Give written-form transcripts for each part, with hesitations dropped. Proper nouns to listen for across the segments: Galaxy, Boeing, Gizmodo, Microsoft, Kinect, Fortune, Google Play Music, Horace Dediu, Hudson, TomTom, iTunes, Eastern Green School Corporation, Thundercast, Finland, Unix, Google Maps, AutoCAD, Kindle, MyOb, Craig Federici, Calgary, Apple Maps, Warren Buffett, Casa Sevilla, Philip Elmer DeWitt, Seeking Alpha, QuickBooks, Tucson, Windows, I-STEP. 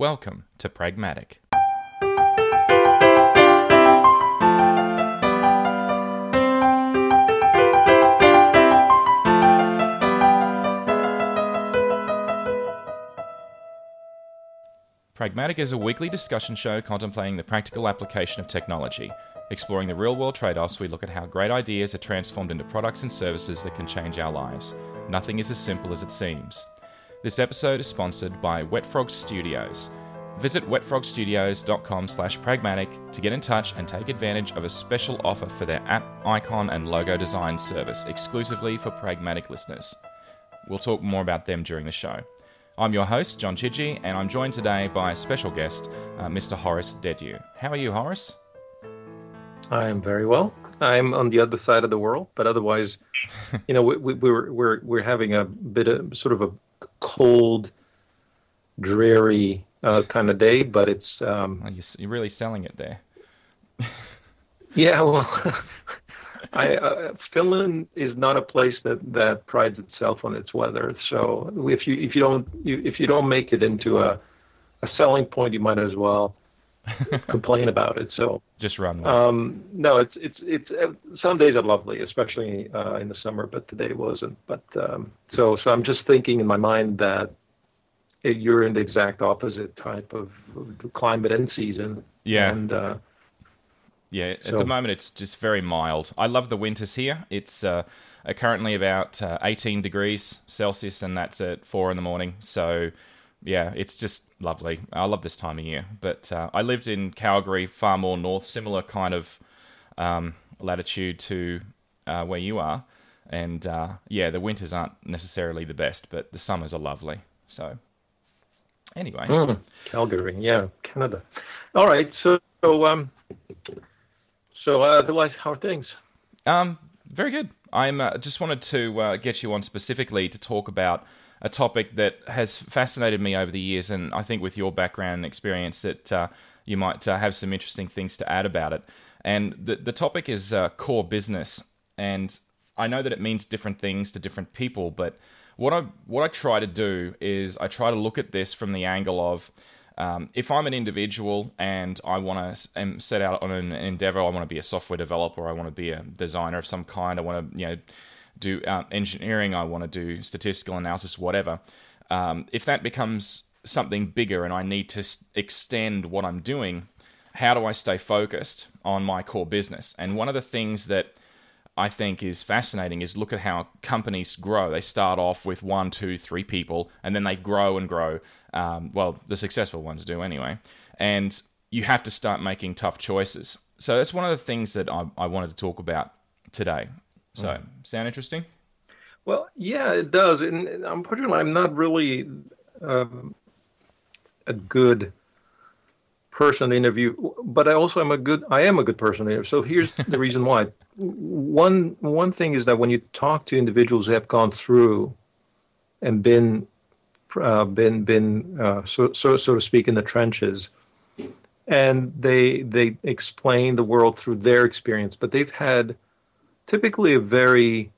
Welcome to Pragmatic. Pragmatic is a weekly discussion show contemplating the practical application of technology, exploring the real-world trade-offs. We look at how great ideas are transformed into products and services that can change our lives. Nothing is as simple as it seems. This episode is sponsored by Wet Frog Studios. Visit wetfrogstudios.com/pragmatic to get in touch and take advantage of a special offer for their app, icon, and logo design service exclusively for Pragmatic listeners. We'll talk more about them during the show. I'm your host, John Chidgey, and I'm joined today by a special guest, Mr. Horace Dediu. How are you, Horace? I am very well. I'm on the other side of the world, but otherwise, you know, we're having a bit of sort of a cold, dreary kind of day, but it's... You're really selling it there. Yeah, well... Finland is not a place that prides itself on its weather. So if you don't make it into a selling point, you might as well complain about it. So just run. No, it's some days are lovely, especially in the summer, but today wasn't. But so I'm just thinking in my mind that you're in the exact opposite type of climate and season. Yeah. And, yeah, at the moment it's just very mild. I love the winters here. It's currently about 18 degrees Celsius, and that's at 4 in the morning. So, yeah, it's just lovely. I love this time of year. But I lived in Calgary, far more north, similar kind of latitude to where you are. And, yeah, the winters aren't necessarily the best, but the summers are lovely. So, anyway. Calgary, yeah, Canada. All right, So, otherwise, how are things? Very good. I'm just wanted to get you on specifically to talk about a topic that has fascinated me over the years, and I think with your background and experience that you might have some interesting things to add about it. And the topic is core business, and I know that it means different things to different people, but what I try to do is I try to look at this from the angle of if I'm an individual and I want to set out on an endeavor, I want to be a software developer, I want to be a designer of some kind, I want to do engineering, I want to do statistical analysis, whatever. If that becomes something bigger and I need to extend what I'm doing, how do I stay focused on my core business? And one of the things that I think is fascinating is look at how companies grow. They start off with 1, 2, 3 people, and then they grow and grow. Well, the successful ones do anyway. And you have to start making tough choices. So that's one of the things that I wanted to talk about today. So, Sound interesting? Well, yeah, it does. And unfortunately, I'm not really a good person to interview, but I also am a good person to interview. So here's the reason why. One thing is that when you talk to individuals who have gone through and been so to speak in the trenches, and they explain the world through their experience, but they've had typically a very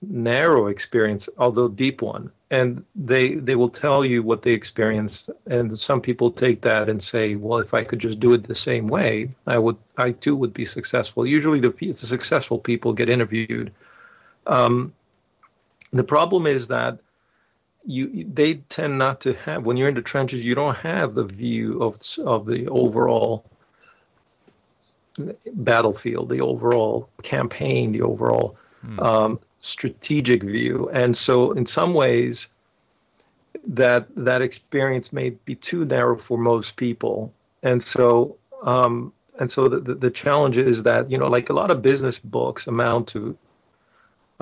narrow experience, although deep one, and they will tell you what they experienced. And some people take that and say, well, if I could just do it the same way, I too would be successful. Usually the successful people get interviewed. The problem is that they tend not to have, when you're in the trenches, you don't have the view of the overall battlefield, the overall campaign, the overall strategic view. And so in some ways that experience may be too narrow for most people. And so the challenge is that, you know, like a lot of business books amount to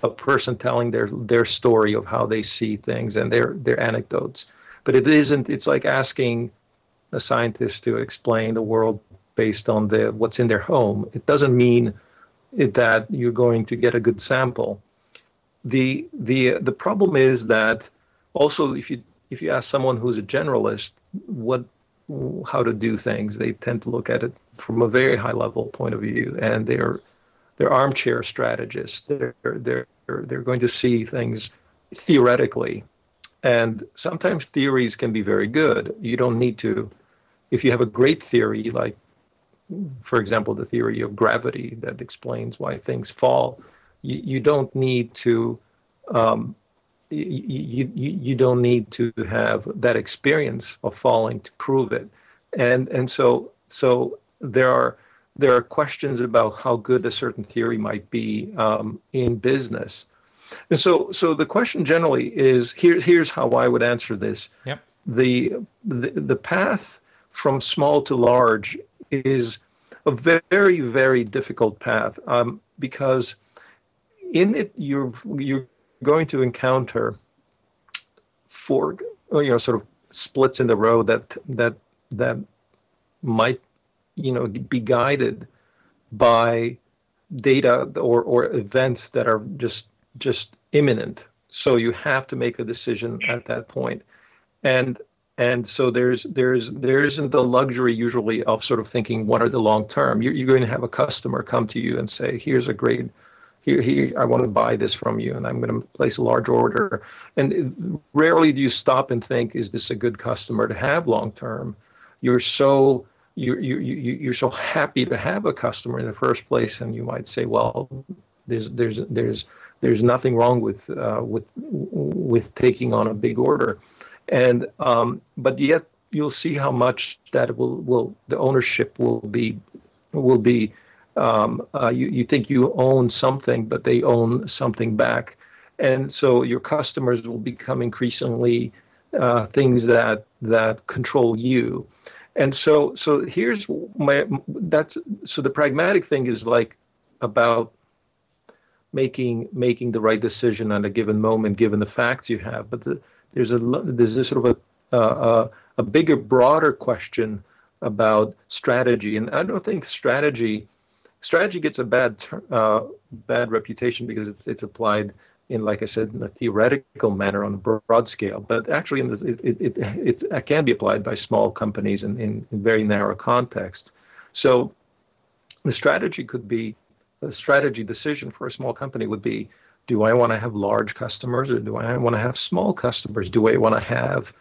a person telling their story of how they see things and their anecdotes. But it's like asking a scientist to explain the world based on what's in their home. It doesn't mean that you're going to get a good sample. The problem is that also if you ask someone who's a generalist how to do things, they tend to look at it from a very high level point of view, and they're armchair strategists. They're going to see things theoretically, and sometimes theories can be very good. You don't need to if you have a great theory, like, for example, the theory of gravity that explains why things fall, you don't need to you don't need to have that experience of falling to prove it. And so there are questions about how good a certain theory might be in business. And so the question generally is, here's how I would answer this. Yep. The path from small to large is a very, very difficult path because in it you're going to encounter sort of splits in the road that might be guided by data or events that are just imminent. So you have to make a decision at that point. And so there isn't the luxury usually of sort of thinking, what are the long term? You're going to have a customer come to you and say, here, I want to buy this from you, and I'm going to place a large order. And rarely do you stop and think, is this a good customer to have long term? You're so happy to have a customer in the first place, and you might say, well, there's nothing wrong with taking on a big order. And but yet you'll see how much that the ownership will be. You think you own something, but they own something back, and so your customers will become increasingly things that control you. And so here's the pragmatic thing is like about making the right decision at a given moment, given the facts you have, but there's this sort of a bigger, broader question about strategy, and I don't think strategy gets a bad reputation because it's applied in, like I said, in a theoretical manner on a broad scale. But actually, it can be applied by small companies in very narrow contexts. So the strategy decision for a small company would be: do I want to have large customers, or do I want to have small customers? Do I want to have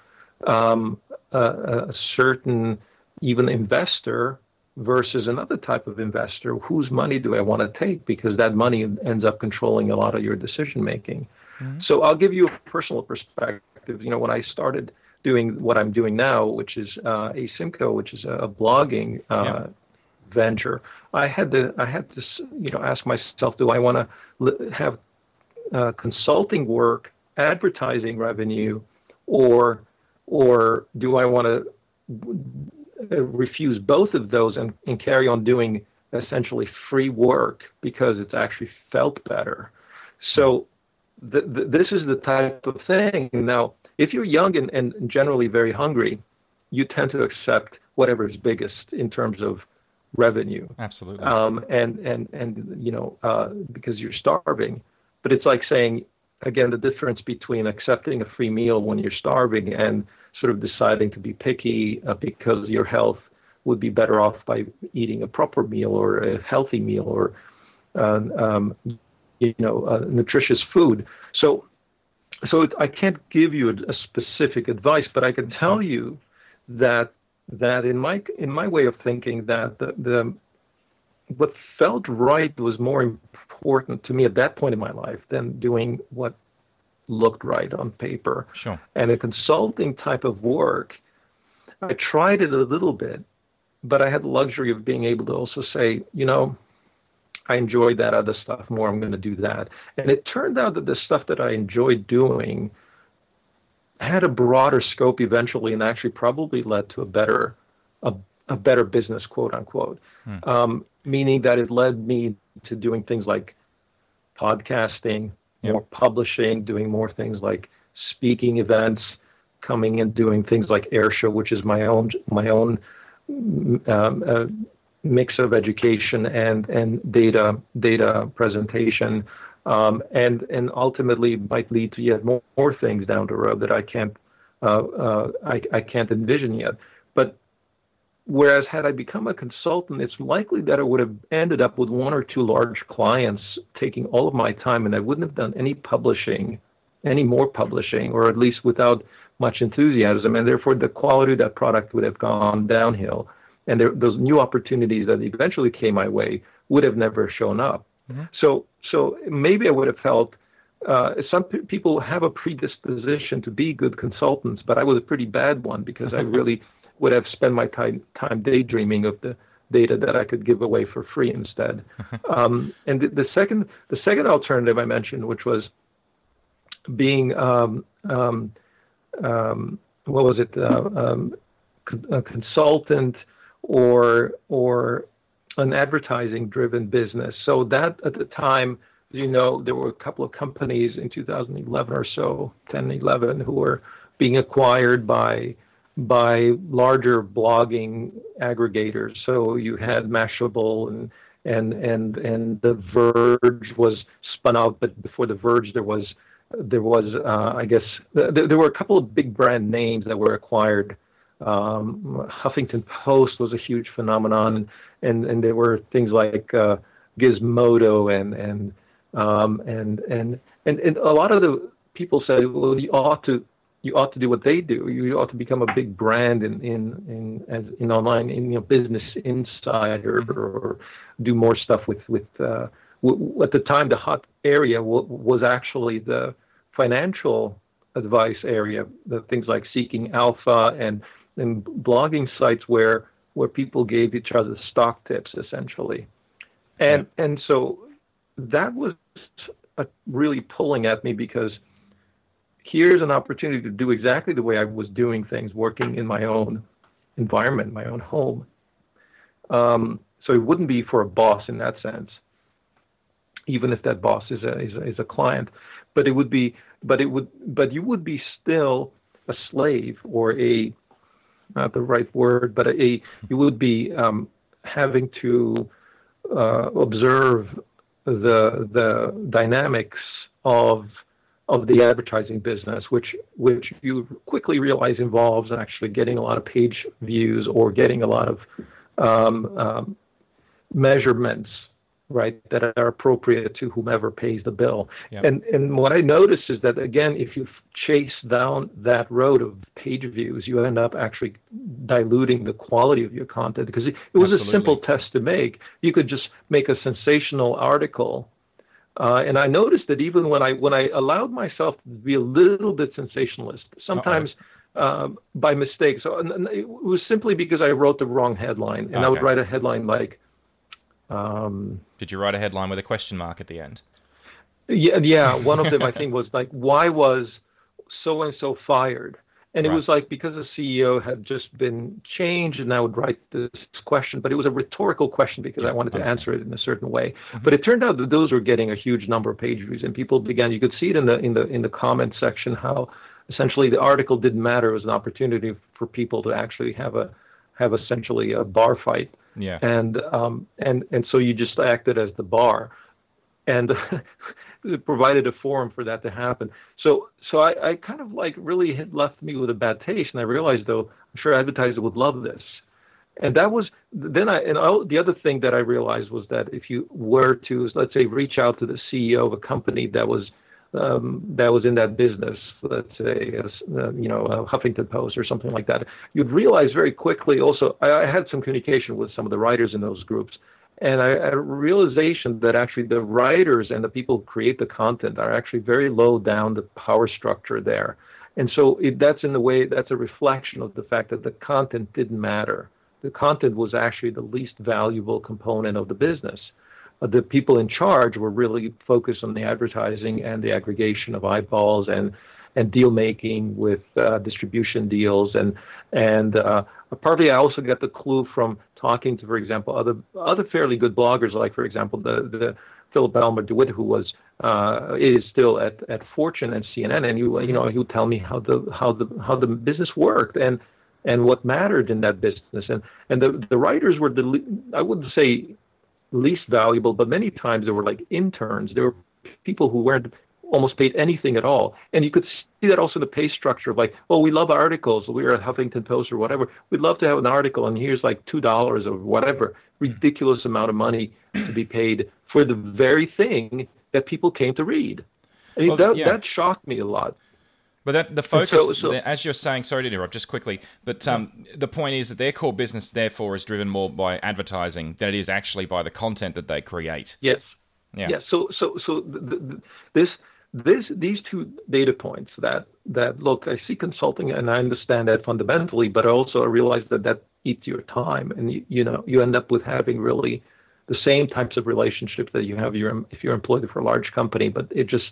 a certain even investor versus another type of investor? Whose money do I want to take? Because that money ends up controlling a lot of your decision making. Mm-hmm. So I'll give you a personal perspective. When I started doing what I'm doing now, which is Asymco, which is a blogging venture, I had to ask myself, do I want to have consulting work, advertising revenue, or do I want to refuse both of those and carry on doing essentially free work because it's actually felt better? So this is the type of thing. Now, if you're young and generally very hungry, you tend to accept whatever's biggest in terms of revenue. Absolutely. Because you're starving. But it's like saying, again, the difference between accepting a free meal when you're starving and sort of deciding to be picky because your health would be better off by eating a proper meal or a healthy meal or, nutritious food. So I can't give you a specific advice, but I can tell you that in my way of thinking, that the what felt right was more important to me at that point in my life than doing what looked right on paper. Sure. And a consulting type of work, I tried it a little bit, but I had the luxury of being able to also say, I enjoy that other stuff more. I'm going to do that. And it turned out that the stuff that I enjoyed doing had a broader scope eventually, and actually probably led to a better business, quote unquote. Meaning that it led me to doing things like podcasting, more publishing, doing more things like speaking events, coming and doing things like Airshow, which is my own mix of education and data presentation, and ultimately might lead to yet more things down the road that I can't envision yet. But whereas had I become a consultant, it's likely that I would have ended up with one or two large clients taking all of my time, and I wouldn't have done any publishing any more publishing, or at least without much enthusiasm, and therefore the quality of that product would have gone downhill, and those new opportunities that eventually came my way would have never shown up. Mm-hmm. So maybe I would have felt some people have a predisposition to be good consultants, but I was a pretty bad one because I really would have spent my time daydreaming of the data that I could give away for free instead. And the second alternative I mentioned, which was being a consultant or an advertising-driven business. So that at the time, you know, there were a couple of companies in 2011 or so, 10-11, who were being acquired by larger blogging aggregators. So you had Mashable and The Verge was spun out, but before The Verge there were a couple of big brand names that were acquired. Huffington Post was a huge phenomenon, and there were things like Gizmodo and a lot of the people said, well, you ought to do what they do. You ought to become a big brand in online, in your Business Insider, or do more stuff with at the time, the hot area was actually the financial advice area, the things like Seeking Alpha and blogging sites where people gave each other stock tips, essentially. And so that was really pulling at me, because here's an opportunity to do exactly the way I was doing things, working in my own environment, my own home. So it wouldn't be for a boss in that sense, even if that boss is a client, but you would be still a slave, or a, not the right word, but you would be having to observe the dynamics of the advertising business, which you quickly realize involves actually getting a lot of page views or getting a lot of measurements, right, that are appropriate to whomever pays the bill. Yep. And what I notice is that, again, if you chase down that road of page views, you end up actually diluting the quality of your content, because it was Absolutely. A simple test to make. You could just make a sensational article. And I noticed that even when I allowed myself to be a little bit sensationalist, sometimes by mistake. So it was simply because I wrote the wrong headline, and I would write a headline like, did you write a headline with a question mark at the end? Yeah. One of them, I think, was like, why was so-and-so fired? And it was like, because the CEO had just been changed, and I would write this question, but it was a rhetorical question because I wanted to answer it in a certain way. Mm-hmm. But it turned out that those were getting a huge number of page views, and people began, you could see it in the comment section, how essentially the article didn't matter. It was an opportunity for people to actually have essentially a bar fight. Yeah. And so you just acted as the bar, and it provided a forum for that to happen. So I kind of like really had left me with a bad taste, and I realized, though, I'm sure advertisers would love this. And that was the other thing that I realized was that if you were to, let's say, reach out to the CEO of a company that was in that business, let's say, Huffington Post or something like that, you'd realize very quickly also, I had some communication with some of the writers in those groups, and I had a realization that actually the writers and the people who create the content are actually very low down the power structure there. And so that's a reflection of the fact that the content didn't matter. The content was actually the least valuable component of the business. The people in charge were really focused on the advertising and the aggregation of eyeballs and deal making with distribution deals and partly I also got the clue from talking to, for example, other fairly good bloggers, like, for example, the Philip Elmer DeWitt, who was is still at Fortune and CNN, and he would tell me how the business worked and what mattered in that business, and the writers were I wouldn't say least valuable, but many times there were like interns. There were people who weren't almost paid anything at all. And you could see that also in the pay structure of like, oh, we love articles. We were at Huffington Post or whatever. We'd love to have an article, and here's like $2 or whatever, ridiculous amount of money to be paid for the very thing that people came to read. That shocked me a lot. But the focus, as you're saying, sorry to interrupt, just quickly, but the point is that their core business, therefore, is driven more by advertising than it is actually by the content that they create. Yes. Yeah. Yeah. So these two data points that look, I see consulting and I understand that fundamentally, but also I realize that eats your time, and you end up with having really the same types of relationships that you have if you're employed for a large company, but it just.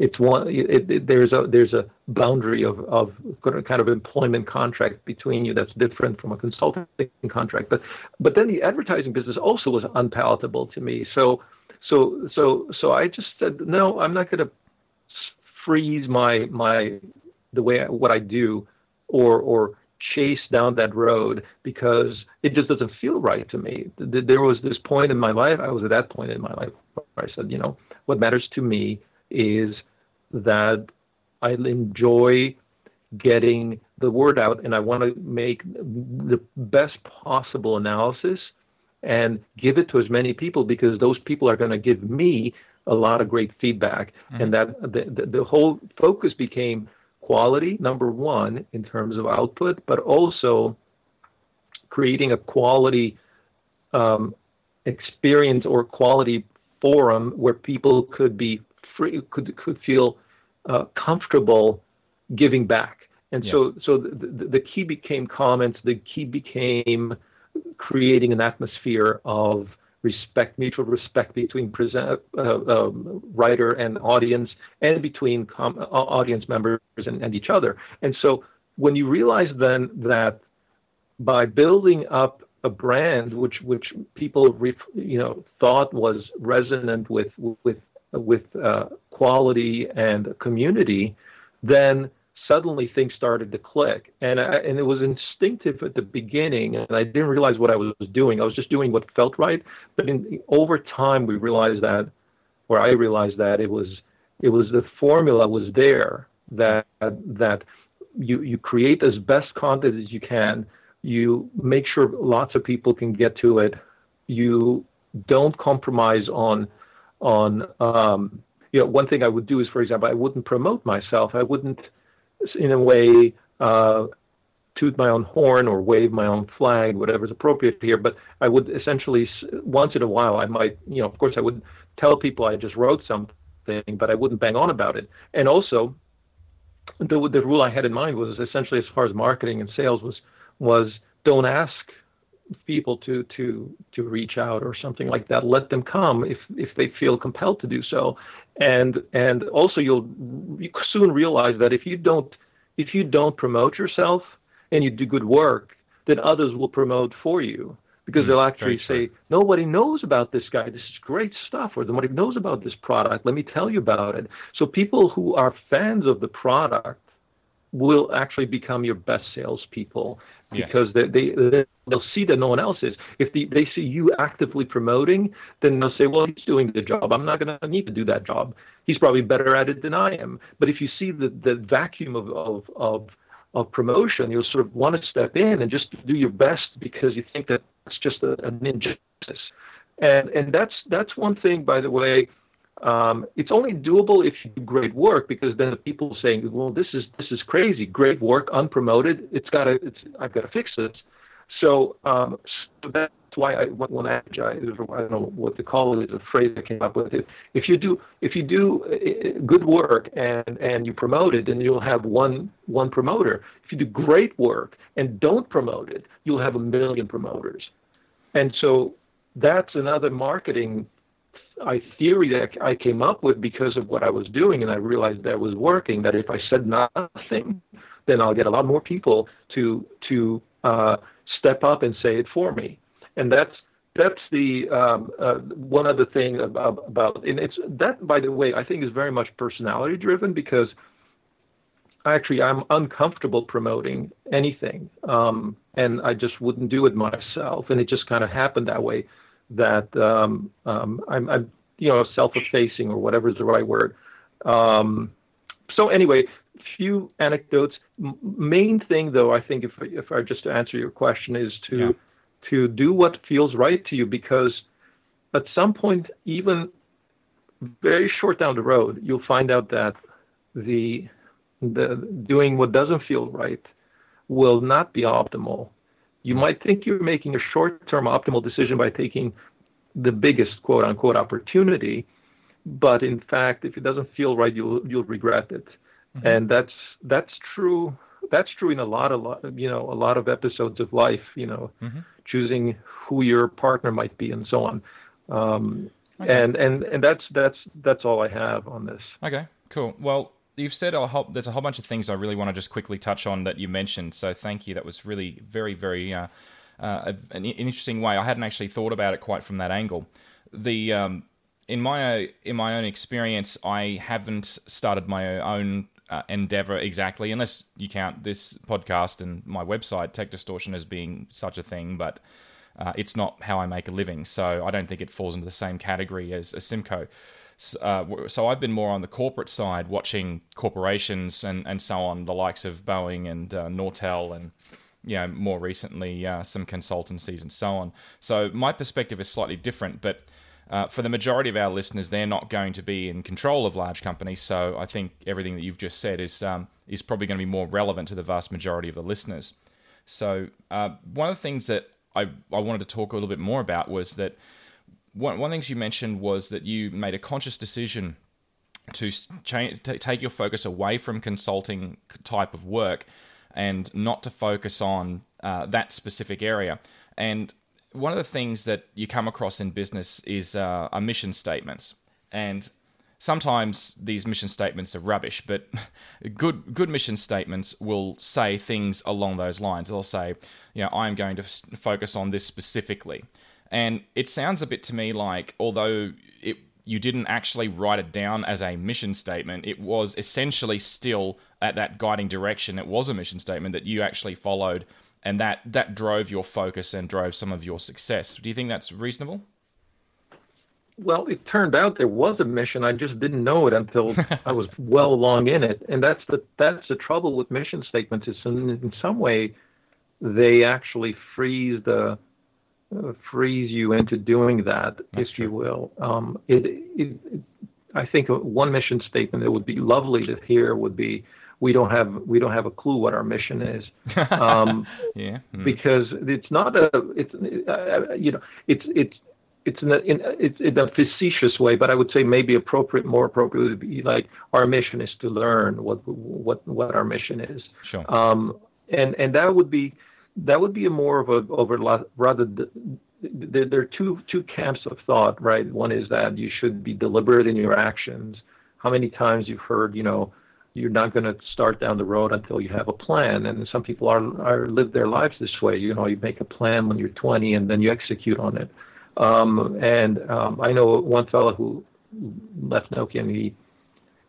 It's one. There's a boundary of kind of employment contract between you that's different from a consulting contract. But then the advertising business also was unpalatable to me. So I just said no. I'm not going to freeze what I do or chase down that road because it just doesn't feel right to me. There was this point in my life. I was at that point in my life where I said, what matters to me is that I enjoy getting the word out, and I want to make the best possible analysis and give it to as many people because those people are going to give me a lot of great feedback. Mm-hmm. And that the whole focus became quality, number one, in terms of output, but also creating a quality experience or quality forum where people could be could feel comfortable giving back. And yes. So the key became comments, the key became creating an atmosphere of respect, mutual respect between writer and audience and between audience members and each other. And so when you realize then that by building up a brand which people thought was resonant with quality and community, then suddenly things started to click. And it was instinctive at the beginning, and I didn't realize what I was doing. I was just doing what felt right. But over time, I realized that it was the formula was there that you create as best content as you can. You make sure lots of people can get to it. You don't compromise on one thing I would do is, for example, I wouldn't promote myself. I wouldn't, in a way, toot my own horn or wave my own flag, whatever's appropriate here. But I would essentially, once in a while, I might, of course, I would tell people I just wrote something, but I wouldn't bang on about it. And also, the rule I had in mind was essentially, as far as marketing and sales was don't ask people to reach out or something like that. Let them come if they feel compelled to do so, and also you soon realize that if you don't promote yourself and you do good work, then others will promote for you because they'll actually say, nobody knows about this guy, this is great stuff, or nobody knows about this product, let me tell you about it. So people who are fans of the product will actually become your best salespeople because they'll see that no one else is. If they see you actively promoting, then they'll say, well, he's doing the job. I'm not going to need to do that job. He's probably better at it than I am. But if you see the vacuum of promotion, you'll sort of want to step in and just do your best because you think that it's just an injustice. And that's one thing, by the way. It's only doable if you do great work, because then the people saying, well, this is crazy, great work, unpromoted, I've got to fix this. So that's why I don't know what to call it, is a phrase I came up with. If you do good work and you promote it, then you'll have one promoter. If you do great work and don't promote it, you'll have 1 million promoters. And so that's another marketing theory that I came up with because of what I was doing, and I realized that was working. That if I said nothing, then I'll get a lot more people to step up and say it for me. And that's the one other thing about, and it's that, by the way, I think is very much personality driven, because actually I'm uncomfortable promoting anything, and I just wouldn't do it myself, and it just kind of happened that way. That I'm self-effacing, or whatever is the right word. So anyway, few anecdotes. Main thing, though, I think, if I just to answer your question, is to do what feels right to you, because at some point, even very short down the road, you'll find out that the doing what doesn't feel right will not be optimal. You might think you're making a short-term optimal decision by taking the biggest quote-unquote opportunity, but in fact, if it doesn't feel right, you'll regret it. Mm-hmm. And that's true. That's true in a lot of episodes of life, mm-hmm. choosing who your partner might be and so on. Okay. And that's all I have on this. Okay, cool. Well, you've said there's a whole bunch of things I really want to just quickly touch on that you mentioned. So thank you. That was really very, very an interesting way. I hadn't actually thought about it quite from that angle. The in my own experience, I haven't started my own endeavor exactly, unless you count this podcast and my website, Tech Distortion, as being such a thing. But it's not how I make a living, so I don't think it falls into the same category as Asymco. So I've been more on the corporate side, watching corporations and so on, the likes of Boeing and Nortel, and more recently some consultancies and so on. So my perspective is slightly different, but for the majority of our listeners, they're not going to be in control of large companies. So I think everything that you've just said is probably going to be more relevant to the vast majority of the listeners. So one of the things that I wanted to talk a little bit more about was that one of the things you mentioned was that you made a conscious decision to take your focus away from consulting type of work and not to focus on that specific area. And one of the things that you come across in business is are mission statements. And sometimes these mission statements are rubbish, but good mission statements will say things along those lines. They'll say, I'm going to focus on this specifically. And it sounds a bit to me like, although you didn't actually write it down as a mission statement, it was essentially still at that guiding direction. It was a mission statement that you actually followed, and that drove your focus and drove some of your success. Do you think that's reasonable? Well, it turned out there was a mission. I just didn't know it until I was well along in it. And that's the trouble with mission statements is in some way they actually freeze you into doing that, that's if true. You will. I think one mission statement that would be lovely to hear would be, we don't have a clue what our mission is, because it's not it's in a facetious way, but I would say maybe more appropriate would be like our mission is to learn what our mission is. Sure. And that would be a more of there are two camps of thought, right? One is that you should be deliberate in your actions. How many times you've heard, you're not going to start down the road until you have a plan. And some people are live their lives this way. You make a plan when you're 20 and then you execute on it. I know one fellow who left Nokia and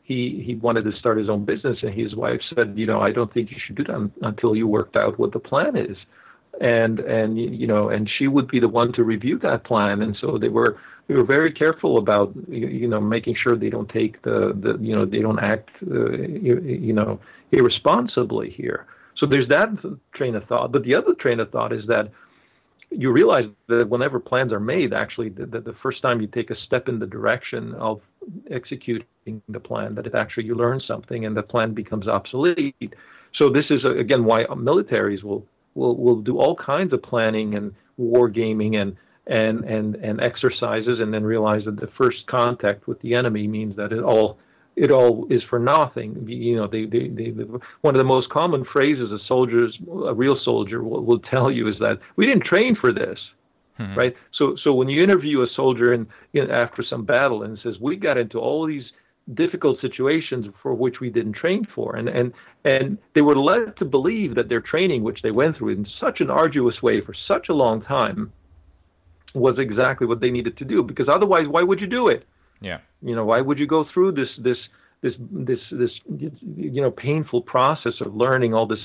he wanted to start his own business, and his wife said, I don't think you should do that until you worked out what the plan is. And she would be the one to review that plan. And so they were very careful about, making sure they don't take they don't act, irresponsibly here. So there's that train of thought. But the other train of thought is that you realize that whenever plans are made, actually, the first time you take a step in the direction of executing the plan, that it actually you learn something and the plan becomes obsolete. So this is, again, why militaries will do all kinds of planning and war gaming and exercises, and then realize that the first contact with the enemy means that it all is for nothing. One of the most common phrases a real soldier will tell you is that we didn't train for this, mm-hmm. right? So when you interview a soldier after some battle and says we got into all these difficult situations for which we didn't train for, and they were led to believe that their training, which they went through in such an arduous way for such a long time, was exactly what they needed to do, because otherwise, why would you do it? Yeah. Why would you go through this painful process of learning all this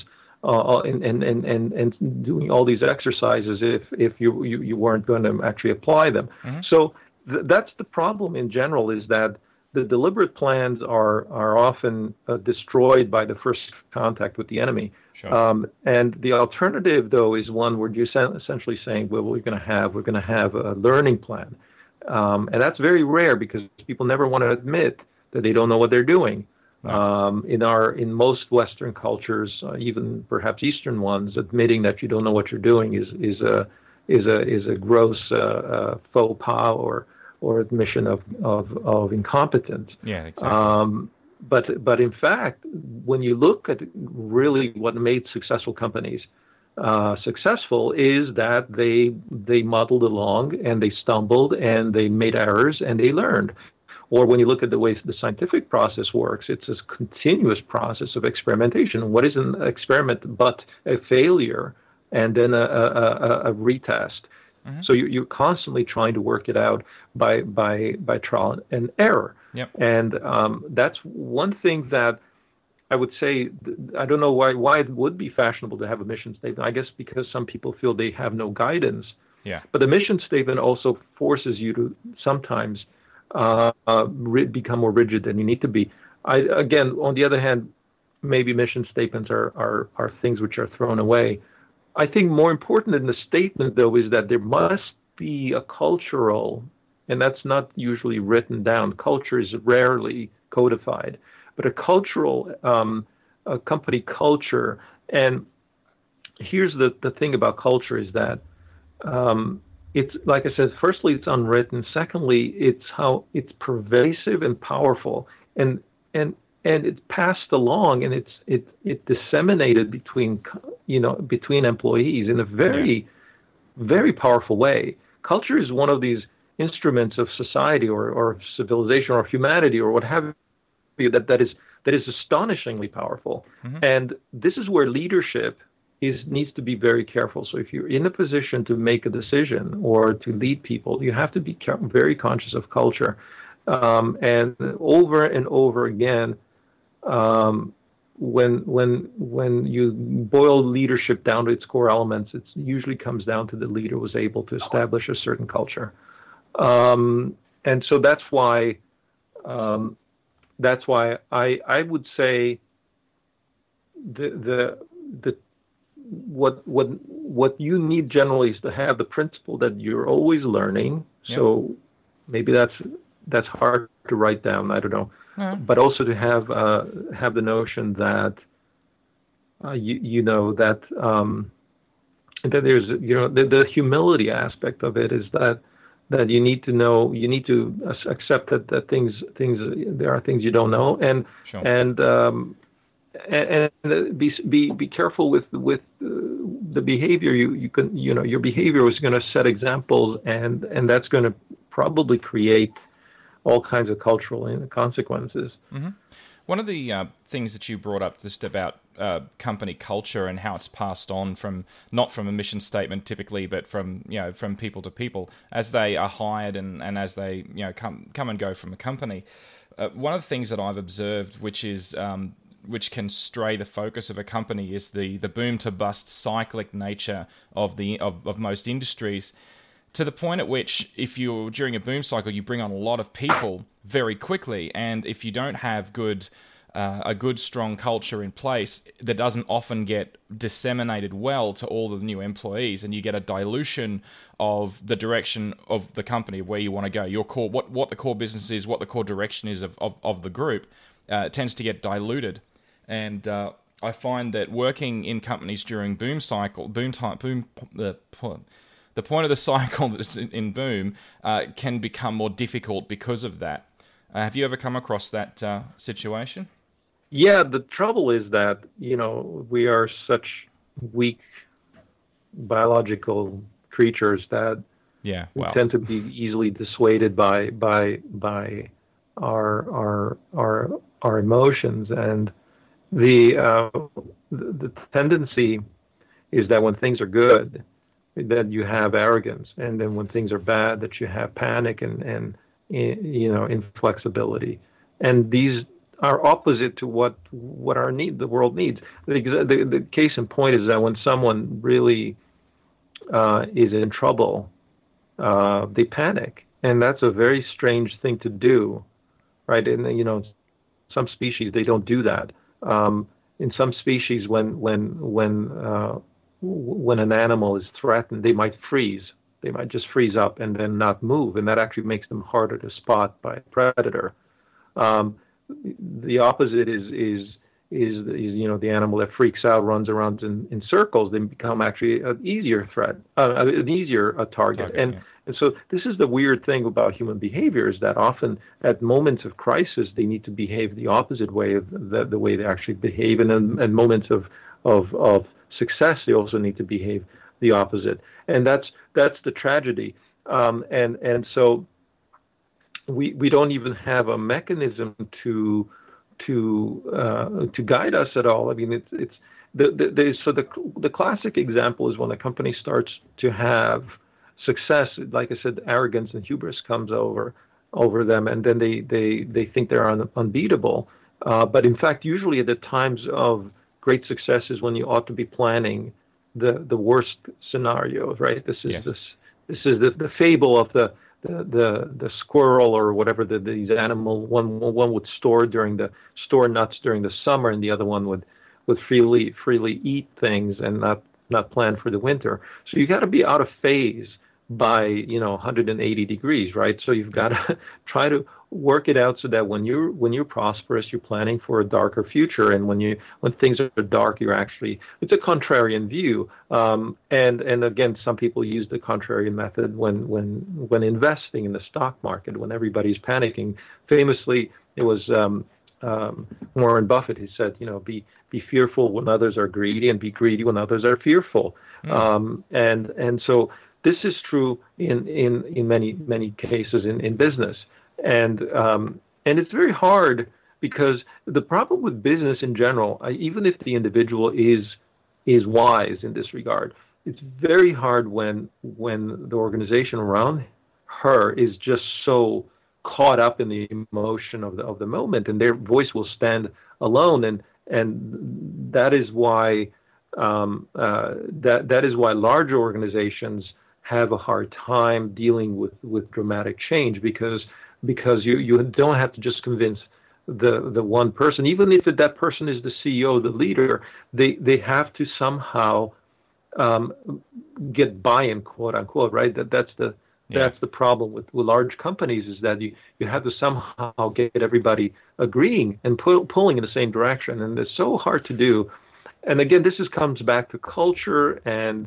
and doing all these exercises if you weren't going to actually apply them? Mm-hmm. So that's the problem in general, is that the deliberate plans are often destroyed by the first contact with the enemy. Sure. And the alternative, though, is one where you're essentially saying, well, we're going to have a learning plan. And that's very rare because people never want to admit that they don't know what they're doing. In most Western cultures, even perhaps Eastern ones, admitting that you don't know what you're doing is a gross faux pas or admission of incompetence. Yeah, exactly. But in fact, when you look at really what made successful companies successful is that they muddled along and they stumbled and they made errors and they learned. Or when you look at the way the scientific process works, it's this continuous process of experimentation. What is an experiment but a failure and then a retest? Mm-hmm. So you're constantly trying to work it out by trial and error. Yep. And that's one thing that I would say, I don't know why it would be fashionable to have a mission statement. I guess because some people feel they have no guidance. Yeah. But the mission statement also forces you to sometimes become more rigid than you need to be. On the other hand, maybe mission statements are things which are thrown away. I think more important than the statement, though, is that there must be a cultural, and that's not usually written down. Culture is rarely codified, but a cultural, a company culture. And here's the thing about culture is that it's, like I said, firstly, it's unwritten. Secondly, it's how it's pervasive and powerful, and it's passed along, and it disseminated between employees in a very, very powerful way. Culture is one of these instruments of society or civilization or humanity or what have you that is astonishingly powerful. Mm-hmm. And this is where leadership needs to be very careful. So if you're in a position to make a decision or to lead people, you have to be very conscious of culture. And over and over again, when you boil leadership down to its core elements, it usually comes down to the leader was able to establish a certain culture. And so that's why I would say the what you need generally is to have the principle that you're always learning. Yep. So maybe that's hard to write down. I don't know, but also to have the notion that that there's the humility aspect of it is that you need to know, you need to accept that things there are things you don't know, and sure. And be careful with the behavior. Your behavior is going to set examples, and that's going to probably create all kinds of cultural consequences. Mm-hmm. One of the things that you brought up just about company culture and how it's passed on not from a mission statement typically, but from people to people as they are hired and as they come and go from a company. One of the things that I've observed, which is which can stray the focus of a company, is the boom to bust cyclic nature of most industries, to the point at which if you're during a boom cycle, you bring on a lot of people very quickly. And if you don't have a good strong culture in place, that doesn't often get disseminated well to all the new employees, and you get a dilution of the direction of the company, where you want to go, your core, what the core business is, what the core direction is of the group, tends to get diluted. And I find that working in companies during the point of the cycle that's in boom can become more difficult because of that. Have you ever come across that situation? Yeah, the trouble is that we are such weak biological creatures that we tend to be easily dissuaded by our emotions, and the tendency is that when things are good, that you have arrogance, and then when things are bad, that you have panic and inflexibility, and these are opposite to what the world needs. The case in point is that when someone really is in trouble, they panic, and that's a very strange thing to do, right? And some species they don't do that. In some species, when an animal is threatened, they might freeze. They might just freeze up and then not move, and that actually makes them harder to spot by a predator. The opposite is the animal that freaks out, runs around in circles. They become actually an easier threat, an easier target. And so this is the weird thing about human behavior, is that often at moments of crisis, they need to behave the opposite way of the way they actually behave. And at moments of success, they also need to behave the opposite. And that's the tragedy. So we don't even have a mechanism to guide us at all. I mean, the classic example is when a company starts to have success, like I said, arrogance and hubris comes over them, and then they think they're unbeatable. But in fact, usually at the times of great success is when you ought to be planning the worst scenarios, right? This is the fable of the squirrel or whatever these animal one would store nuts during the summer, and the other one would freely eat things and not plan for the winter. So you got to be out of phase by 180 degrees, right? So you've got to try to work it out so that when you're prosperous, you're planning for a darker future, and when things are dark, you're actually, it's a contrarian view. And again, some people use the contrarian method when investing in the stock market when everybody's panicking. Famously, it was Warren Buffett who said, be fearful when others are greedy, and be greedy when others are fearful. And so this is true in many cases in business, and it's very hard, because the problem with business in general, even if the individual is wise in this regard, it's very hard when the organization around her is just so caught up in the emotion of the moment, and their voice will stand alone, and that is why that is why larger organizations have a hard time dealing with dramatic change, because you don't have to just convince the one person. Even if that person is the CEO, the leader, they have to somehow get buy-in, quote unquote, right? That's the problem with large companies, is that you have to somehow get everybody agreeing and pulling in the same direction, and it's so hard to do. And again, comes back to culture and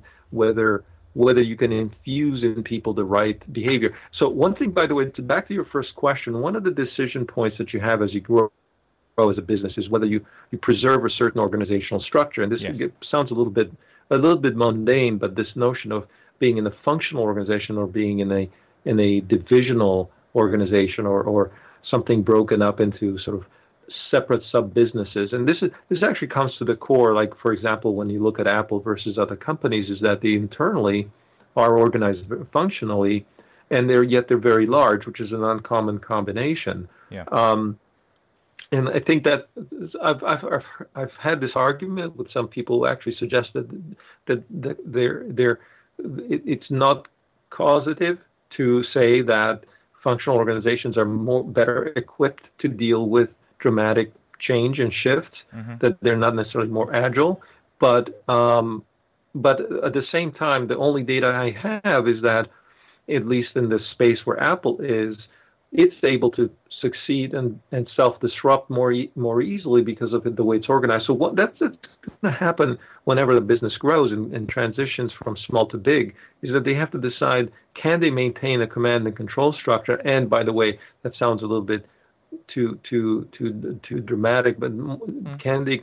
whether you can infuse in people the right behavior. So one thing, by the way, back to your first question, one of the decision points that you have as you grow as a business is whether you preserve a certain organizational structure. And this sounds a little bit mundane, but this notion of being in a functional organization or being in a divisional organization or something broken up into sort of separate sub-businesses. And this actually comes to the core, like, for example, when you look at Apple versus other companies, is that they internally are organized functionally, and yet they're very large, which is an uncommon combination. Yeah. And I think that I've had this argument with some people who actually suggest that it's not causative to say that functional organizations are better equipped to deal with dramatic change and shift, that they're not necessarily more agile, but at the same time, the only data I have is that, at least in the space where Apple is, it's able to succeed and self-disrupt more easily because of the way it's organized. So that's going to happen whenever the business grows and transitions from small to big, is that they have to decide, can they maintain a command and control structure? And by the way, that sounds a little bit too dramatic, but can they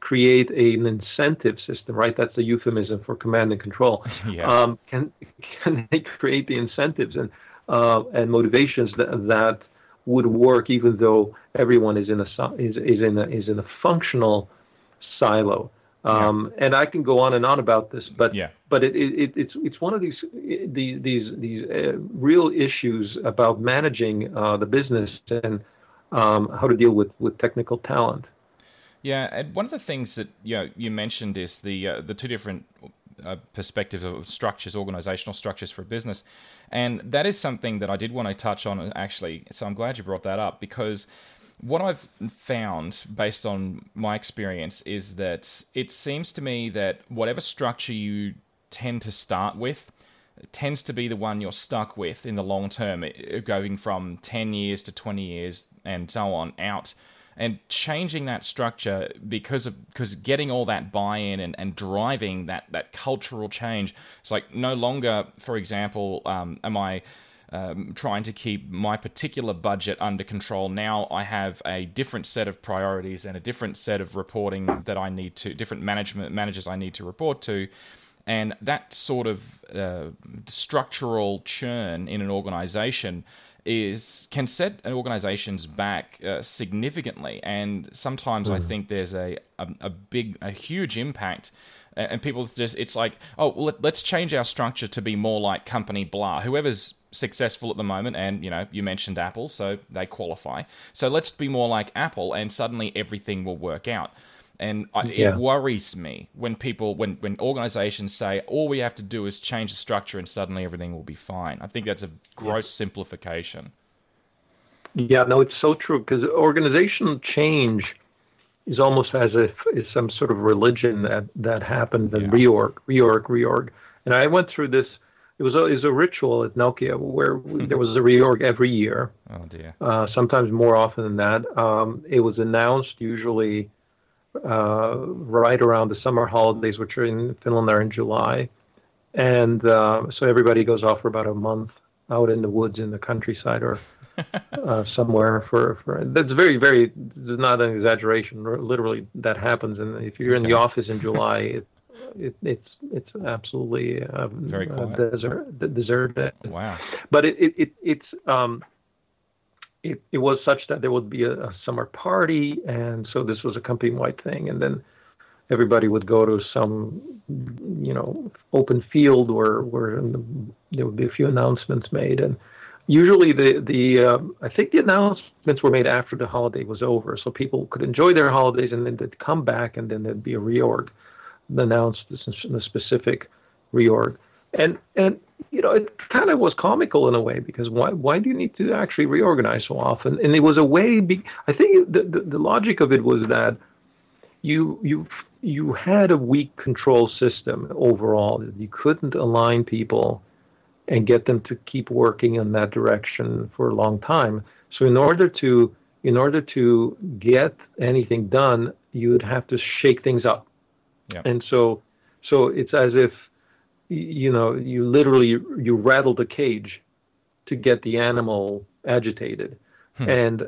create an incentive system, right? That's the euphemism for command and control. Can they create the incentives and motivations that would work, even though everyone is in a functional silo? And I can go on and on about this, but it's one of these real issues about managing the business and how to deal with technical talent. Yeah, and one of the things that you mentioned is the two different perspectives of structures, organizational structures for a business, and that is something that I did want to touch on actually. So I'm glad you brought that up, because what I've found, based on my experience, is that it seems to me that whatever structure you tend to start with tends to be the one you're stuck with in the long term, going from 10 years to 20 years and so on out. And changing that structure because getting all that buy-in and driving that cultural change. It's like no longer, for example, am I trying to keep my particular budget under control. Now I have a different set of priorities and a different set of reporting that I need to, different managers I need to report to. And that sort of structural churn in an organization can set an organization's back significantly. And sometimes I think there's a huge impact. And people just, it's like, oh, let's change our structure to be more like company blah. Whoever's successful at the moment, and you mentioned Apple, so they qualify. So let's be more like Apple, and suddenly everything will work out. And it worries me when organizations say, all we have to do is change the structure and suddenly everything will be fine. I think that's a gross simplification. Yeah, no, it's so true, because organizational change is almost as if it's some sort of religion that happened in reorg. And I went through this. It was a ritual at Nokia where there was a reorg every year. Oh, dear. Sometimes more often than that. It was announced usually right around the summer holidays, which are in Finland are in July, and so everybody goes off for about a month out in the woods in the countryside or somewhere for that's very, very, not an exaggeration, literally that happens. And if you're in the office in July, it's absolutely very quiet. Desert. Wow. But it was such that there would be a summer party, and so this was a company-wide thing, and then everybody would go to some, open field where there would be a few announcements made, and usually I think the announcements were made after the holiday was over, so people could enjoy their holidays, and then they'd come back, and then there'd be a reorg, announced the specific reorg. And it kind of was comical in a way, because why do you need to actually reorganize so often? And it was a way. I think the logic of it was that you had a weak control system overall. You couldn't align people and get them to keep working in that direction for a long time. So in order to get anything done, you would have to shake things up. Yep. And so it's as if, you literally, you rattle the cage to get the animal agitated. And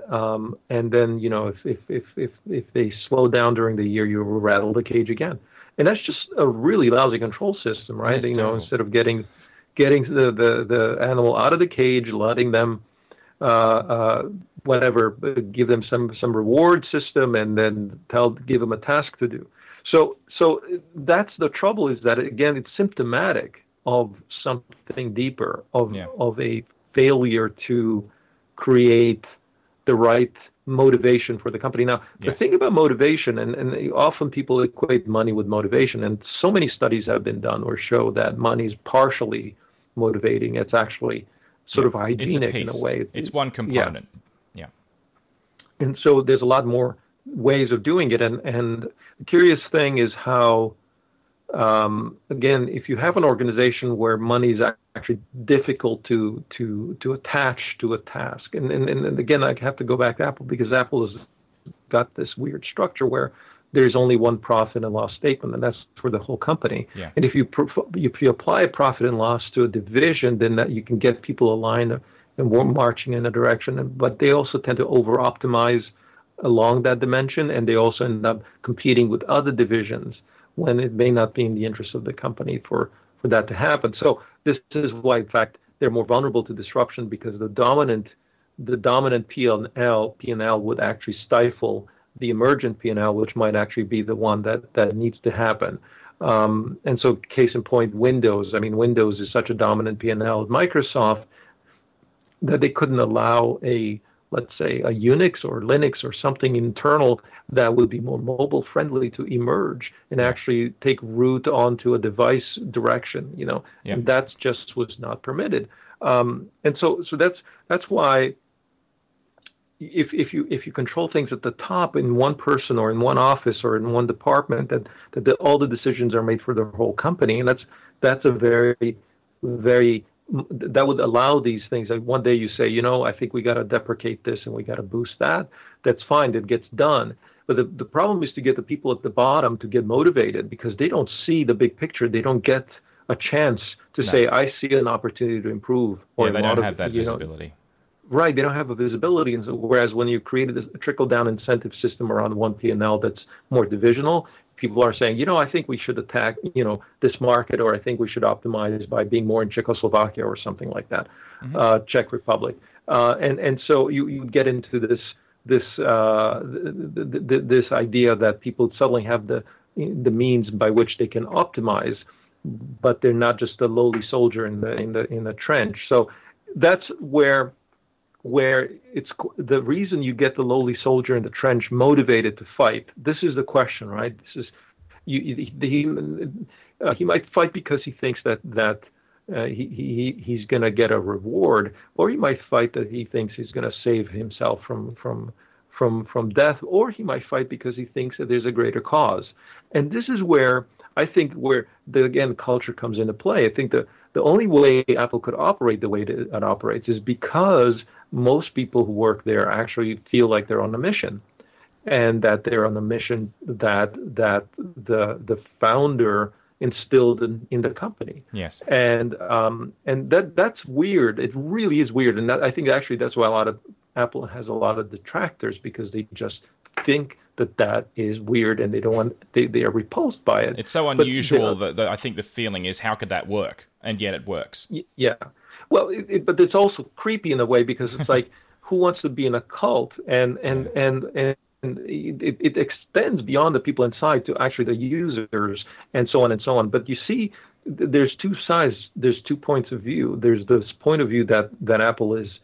then, if they slow down during the year, you rattle the cage again. And that's just a really lousy control system, right? Instead of getting the animal out of the cage, letting them, give them some reward system, and then give them a task to do. So that's the trouble, is that, again, it's symptomatic of something deeper, of a failure to create the right motivation for the company. Now, the thing about motivation, and often people equate money with motivation, and so many studies have been done or show that money is partially motivating. It's actually sort of hygienic in a way. It's one component. Yeah. And so there's a lot more ways of doing it, and the curious thing is how, again, if you have an organization where money is actually difficult to attach to a task, and again, I have to go back to Apple, because Apple has got this weird structure where there's only one profit and loss statement, and that's for the whole company. Yeah. And if you apply profit and loss to a division, then that you can get people aligned and marching in a direction, but they also tend to over-optimize along that dimension, and they also end up competing with other divisions when it may not be in the interest of the company for that to happen. So this is why, in fact, they're more vulnerable to disruption, because the dominant P&L would actually stifle the emergent P&L, which might actually be the one that needs to happen. And so, case in point, Windows. I mean, Windows is such a dominant P&L at Microsoft that they couldn't allow let's say, a Unix or Linux or something internal that would be more mobile-friendly to emerge and actually take root onto a device direction, and that just was not permitted. And so that's why if you control things at the top in one person or in one office or in one department, that all the decisions are made for the whole company, and that's a very that would allow these things. Like one day you say, you know, I think we got to deprecate this and we got to boost that. That's fine. That gets done. But the problem is to get the people at the bottom to get motivated, because they don't see the big picture. They don't get a chance to say, I see an opportunity to improve. Or they don't have that visibility. Right. They don't have a visibility. And so, whereas when you've created a trickle-down incentive system around one P&L that's more divisional, people are saying, you know, I think we should attack, you know, this market, or I think we should optimize by being more in Czechoslovakia or something like that, Czech Republic. And so you get into this idea that people suddenly have the means by which they can optimize, but they're not just a lowly soldier in the trench. So that's where it's the reason you get the lowly soldier in the trench motivated to fight. This is the question, right? This is he might fight because he thinks that he's going to get a reward, or he might fight that he thinks he's going to save himself from death, or he might fight because he thinks that there's a greater cause. And this is where I think where culture comes into play. I think the only way Apple could operate the way it operates is because most people who work there actually feel like they're on a mission, and that they're on a mission that the founder instilled in the company. Yes. And that's weird. It really is weird. And I think actually that's why a lot of Apple has a lot of detractors, because they just think that is weird and they don't want, they are repulsed by it. It's so unusual that I think the feeling is, how could that work? And yet it works. Yeah. Well, but it's also creepy in a way, because it's like, who wants to be in a cult? And it extends beyond the people inside to actually the users and so on and so on. But you see, there's two sides. There's two points of view. There's this point of view that Apple is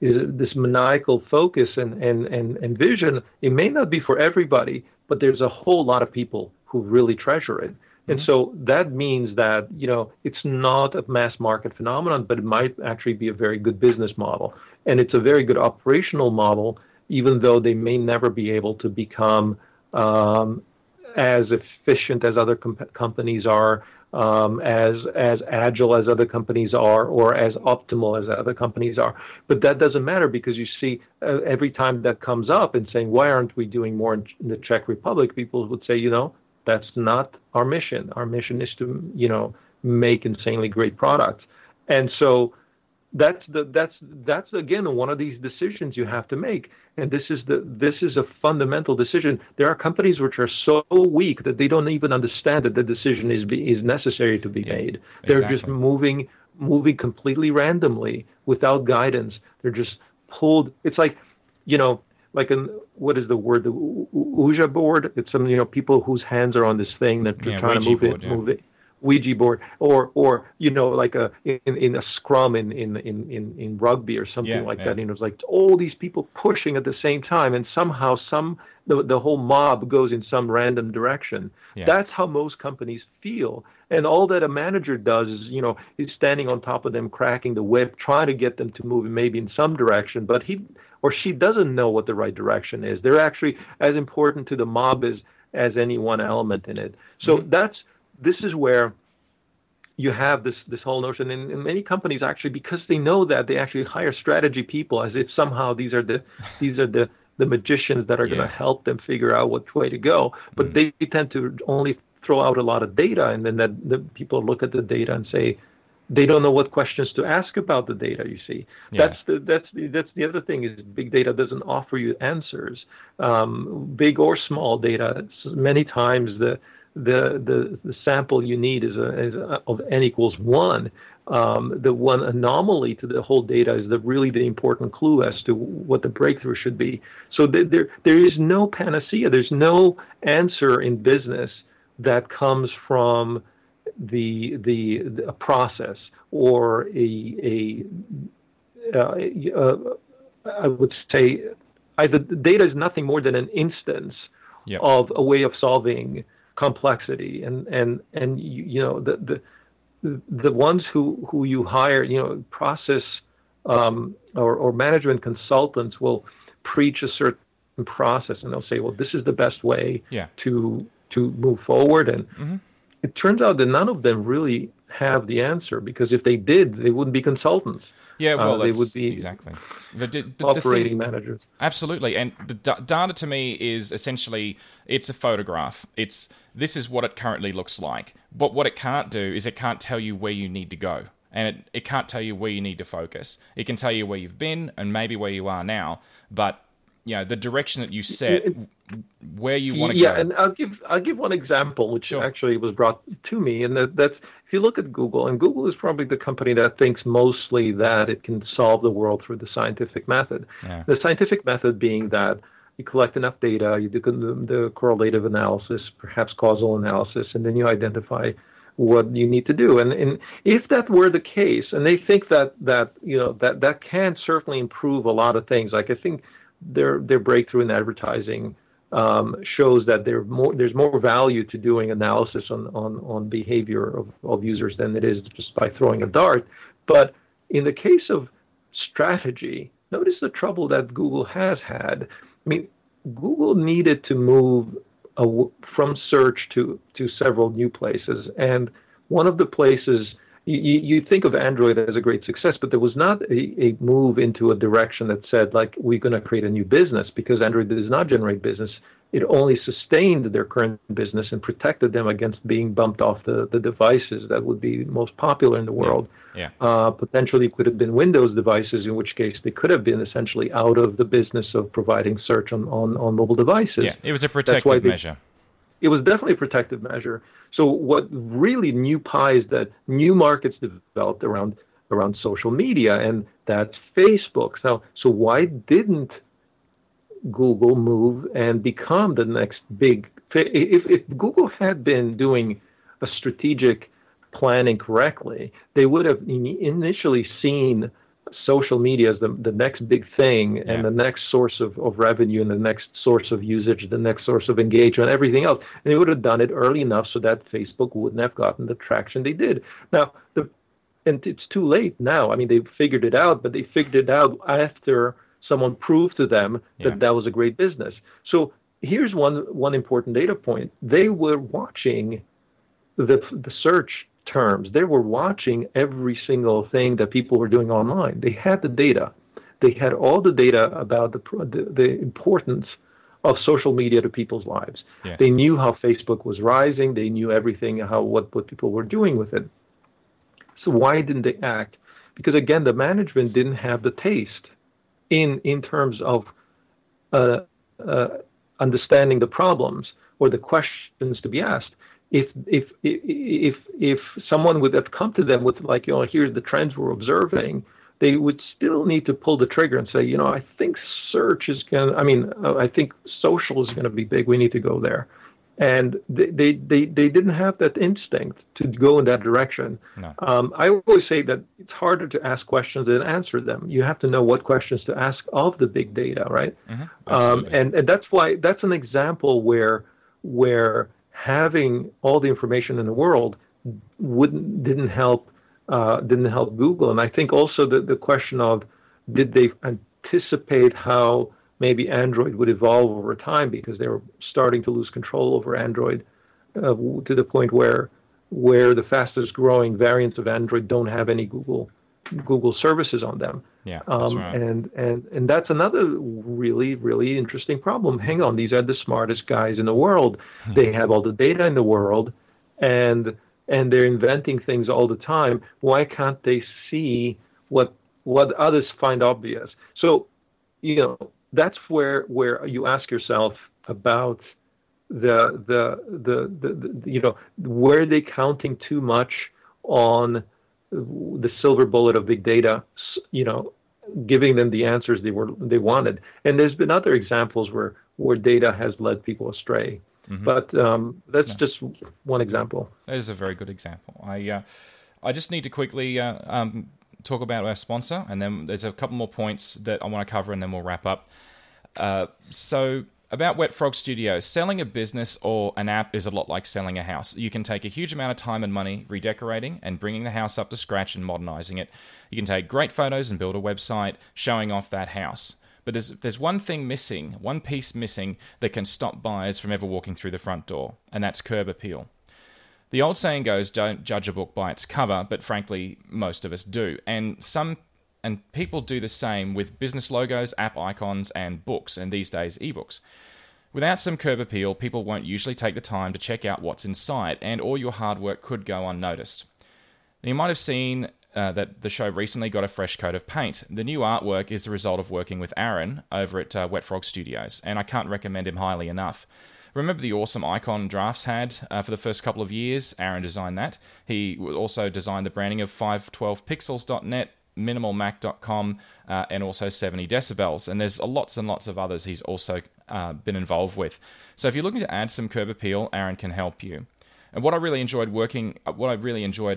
this maniacal focus and vision. It may not be for everybody, but there's a whole lot of people who really treasure it. And so that means that, you know, it's not a mass market phenomenon, but it might actually be a very good business model. And it's a very good operational model, even though they may never be able to become as efficient as other companies are, as agile as other companies are, or as optimal as other companies are. But that doesn't matter, because you see every time that comes up and saying, why aren't we doing more in the Czech Republic? People would say, you know, that's not our mission. Our mission is to, you know, make insanely great products. And so that's again one of these decisions you have to make, and this is a fundamental decision. There are companies which are so weak that they don't even understand that the decision is necessary to be made. They're just moving completely randomly without guidance. They're just pulled. It's like, you know, like an, what is the word? The Ouija board. It's some, you know, people whose hands are on this thing that they're trying Ouija to move it. Ouija board, or you know, like in a scrum in rugby or something that. You know, it's like all these people pushing at the same time, and somehow the whole mob goes in some random direction. Yeah. That's how most companies feel, and all that a manager does is, you know, he's standing on top of them, cracking the whip, trying to get them to move maybe in some direction, but he or she doesn't know what the right direction is. They're actually as important to the mob as any one element in it. So This is where you have this whole notion, and many companies actually, because they know that, they actually hire strategy people as if somehow these are the magicians that are going to help them figure out which way to go. But they tend to only throw out a lot of data, and then the people look at the data and say they don't know what questions to ask about the data. You see, that's the other thing is big data doesn't offer you answers, big or small data. Many times the sample you need is of n=1. The one anomaly to the whole data is really the important clue as to what the breakthrough should be. So there is no panacea. There's no answer in business that comes from the process or I would say either the data is nothing more than an instance of a way of solving complexity, and you know, the ones who you hire, you know, process or management consultants will preach a certain process, and they'll say, well, this is the best way to move forward, and it turns out that none of them really have the answer, because if they did, they wouldn't be consultants. Yeah, well, they would be exactly operating managers. Absolutely, and the data to me is essentially it's a photograph. It's this is what it currently looks like, but what it can't do is it can't tell you where you need to go, and it can't tell you where you need to focus. It can tell you where you've been and maybe where you are now, but you know the direction that you set, where you want to go. Yeah, and I'll give one example, which actually was brought to me, and that's. If you look at Google, and Google is probably the company that thinks mostly that it can solve the world through the scientific method. Yeah. The scientific method being that you collect enough data, you do the correlative analysis, perhaps causal analysis, and then you identify what you need to do. And if that were the case, and they think that can certainly improve a lot of things. Like I think their breakthrough in advertising shows that there's more value to doing analysis on behavior of users than it is just by throwing a dart. But in the case of strategy, notice the trouble that Google has had. I mean, Google needed to move from search to several new places. And one of the places, you think of Android as a great success, but there was not a move into a direction that said, like, we're going to create a new business, because Android does not generate business. It only sustained their current business and protected them against being bumped off the devices that would be most popular in the world. Yeah. Potentially could have been Windows devices, in which case they could have been essentially out of the business of providing search on mobile devices. Yeah, it was a protective measure. It was definitely a protective measure. So what really new pies that new markets developed around social media, and that's Facebook. Now, so why didn't Google move and become the next big? If Google had been doing a strategic planning correctly, they would have initially seen social media as the next big thing, and the next source of revenue, and the next source of usage, the next source of engagement, everything else. And they would have done it early enough so that Facebook wouldn't have gotten the traction they did. Now, and it's too late now. I mean, they figured it out, but they figured it out after someone proved to them that was a great business. So here's one important data point. They were watching the search terms. They were watching every single thing that people were doing online. They had the data. They had all the data about the importance of social media to people's lives. Yes. They knew how Facebook was rising. They knew everything, what people were doing with it. So why didn't they act? Because again, the management didn't have the taste in terms of understanding the problems or the questions to be asked. If someone would have come to them with, like, you know, here's the trends we're observing, they would still need to pull the trigger and say, you know, I think search is going to, I mean, I think social is going to be big. We need to go there. And they didn't have that instinct to go in that direction. No. I always say that it's harder to ask questions than answer them. You have to know what questions to ask of the big data, right? Mm-hmm. And that's why, that's an example where having all the information in the world didn't help Google. And I think also the question of, did they anticipate how maybe Android would evolve over time, because they were starting to lose control over Android to the point where the fastest growing variants of Android don't have any Google services on them. Yeah, that's right. And that's another really, really interesting problem. Hang on, these are the smartest guys in the world. They have all the data in the world, and they're inventing things all the time. Why can't they see what others find obvious? So, you know, that's where you ask yourself about the you know, were they counting too much on the silver bullet of big data, you know, giving them the answers they wanted. And there's been other examples where data has led people astray. Mm-hmm. But that's just one example. That is a very good example. I just need to quickly talk about our sponsor, and then there's a couple more points that I want to cover, and then we'll wrap up. So about Wet Frog Studios, selling a business or an app is a lot like selling a house. You can take a huge amount of time and money redecorating and bringing the house up to scratch and modernizing it. You can take great photos and build a website showing off that house. But there's one thing missing, one piece missing that can stop buyers from ever walking through the front door, and that's curb appeal. The old saying goes, don't judge a book by its cover, but frankly, most of us do. And people do the same with business logos, app icons, and books, and these days, ebooks. Without some curb appeal, people won't usually take the time to check out what's inside, and all your hard work could go unnoticed. Now, you might have seen that the show recently got a fresh coat of paint. The new artwork is the result of working with Aaron over at Wet Frog Studios, and I can't recommend him highly enough. Remember the awesome icon drafts had for the first couple of years? Aaron designed that. He also designed the branding of 512pixels.net, minimalmac.com, and also 70 decibels. And there's lots and lots of others he's also been involved with. So if you're looking to add some curb appeal, Aaron can help you. And what I really enjoyed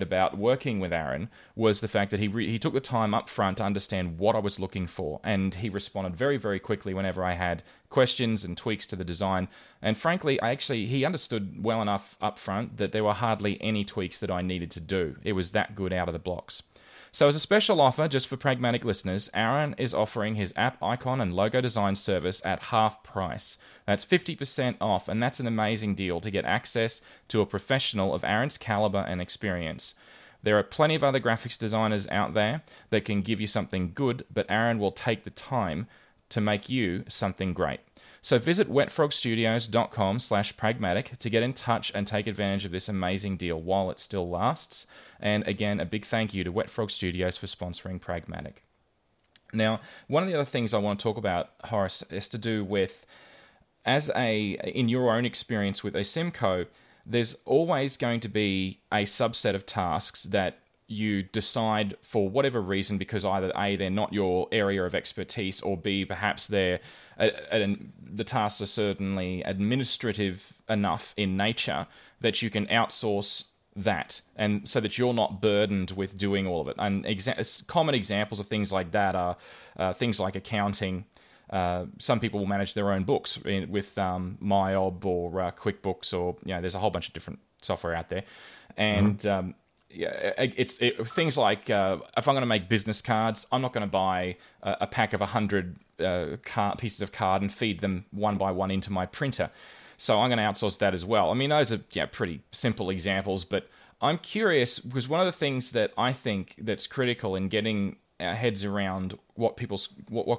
about working with Aaron was the fact that he took the time up front to understand what I was looking for, and he responded very, very quickly whenever I had questions and tweaks to the design. And frankly, he understood well enough up front that there were hardly any tweaks that I needed to do. It was that good out of the blocks. So as a special offer just for Pragmatic listeners, Aaron is offering his app icon and logo design service at half price. That's 50% off, and that's an amazing deal to get access to a professional of Aaron's caliber and experience. There are plenty of other graphics designers out there that can give you something good, but Aaron will take the time to make you something great. So visit wetfrogstudios.com/pragmatic to get in touch and take advantage of this amazing deal while it still lasts. And again, a big thank you to Wet Frog Studios for sponsoring Pragmatic. Now, one of the other things I want to talk about, Horace, is to do with, in your own experience with Asymco, there's always going to be a subset of tasks that you decide for whatever reason, because either A, they're not your area of expertise, or B, perhaps the tasks are certainly administrative enough in nature that you can outsource that, and so that you're not burdened with doing all of it. And common examples of things like that are things like accounting. Some people will manage their own books with MyOb or QuickBooks, or there's a whole bunch of different software out there, and it's things like if I'm going to make business cards, I'm not going to buy a pack of 100 pieces of card and feed them one by one into my printer. So I'm going to outsource that as well. I mean, those are pretty simple examples, but I'm curious because one of the things that I think that's critical in getting our heads around what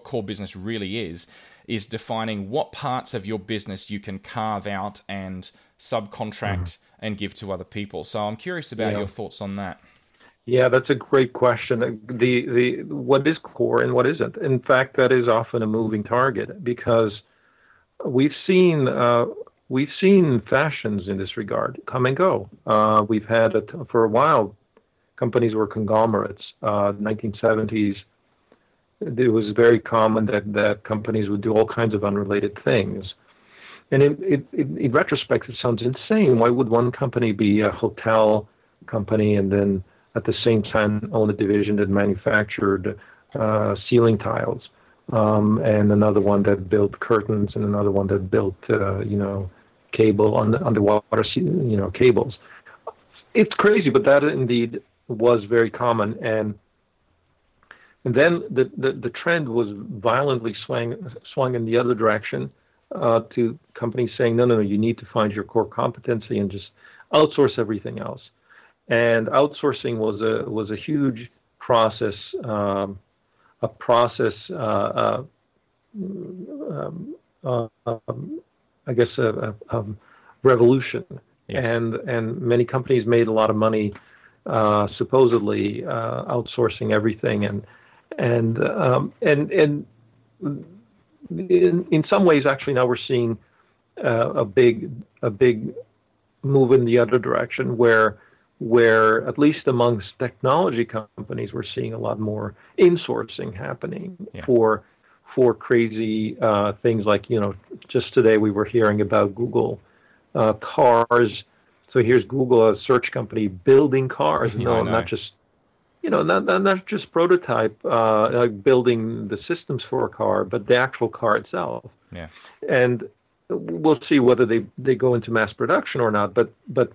core business really is defining what parts of your business you can carve out and subcontract and give to other people. So I'm curious about your thoughts on that. Yeah, that's a great question. The what is core and what isn't? In fact, that is often a moving target, because we've seen fashions in this regard come and go. We've had for a while, companies were conglomerates. 1970s, it was very common that companies would do all kinds of unrelated things. And in retrospect, it sounds insane. Why would one company be a hotel company and then at the same time own a division that manufactured ceiling tiles, and another one that built curtains, and another one that built cable underwater cables? It's crazy, but that indeed was very common. And then the trend was violently swung in the other direction. To companies saying, no, you need to find your core competency and just outsource everything else. And outsourcing was a huge process, a revolution. Yes. And many companies made a lot of money, supposedly outsourcing everything, and. In some ways, actually, now we're seeing a big move in the other direction, where at least amongst technology companies, we're seeing a lot more insourcing happening for crazy things like just today we were hearing about Google cars. So here's Google, a search company, building cars. Not just prototype, like building the systems for a car, but the actual car itself. Yeah. And we'll see whether they go into mass production or not. But on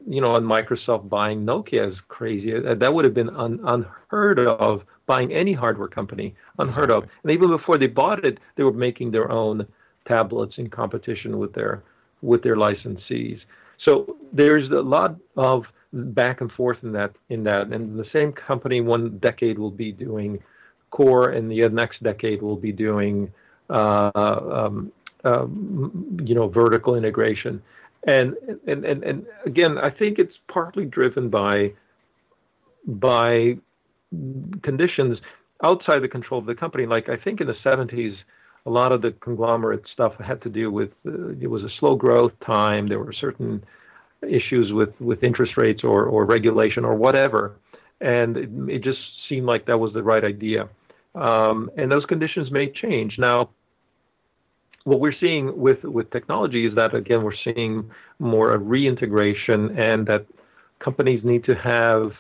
Microsoft buying Nokia is crazy. That would have been unheard of, buying any hardware company, unheard of. And even before they bought it, they were making their own tablets in competition with their licensees. So there's a lot of back and forth in that. And the same company one decade will be doing core, and the next decade will be doing vertical integration. And again, I think it's partly driven by conditions outside the control of the company. Like, I think in the 70s, a lot of the conglomerate stuff had to do with, it was a slow growth time. There were certain issues with interest rates or regulation or whatever. And it just seemed like that was the right idea. And those conditions may change. Now, what we're seeing with technology is that, again, we're seeing more a reintegration, and that companies need to have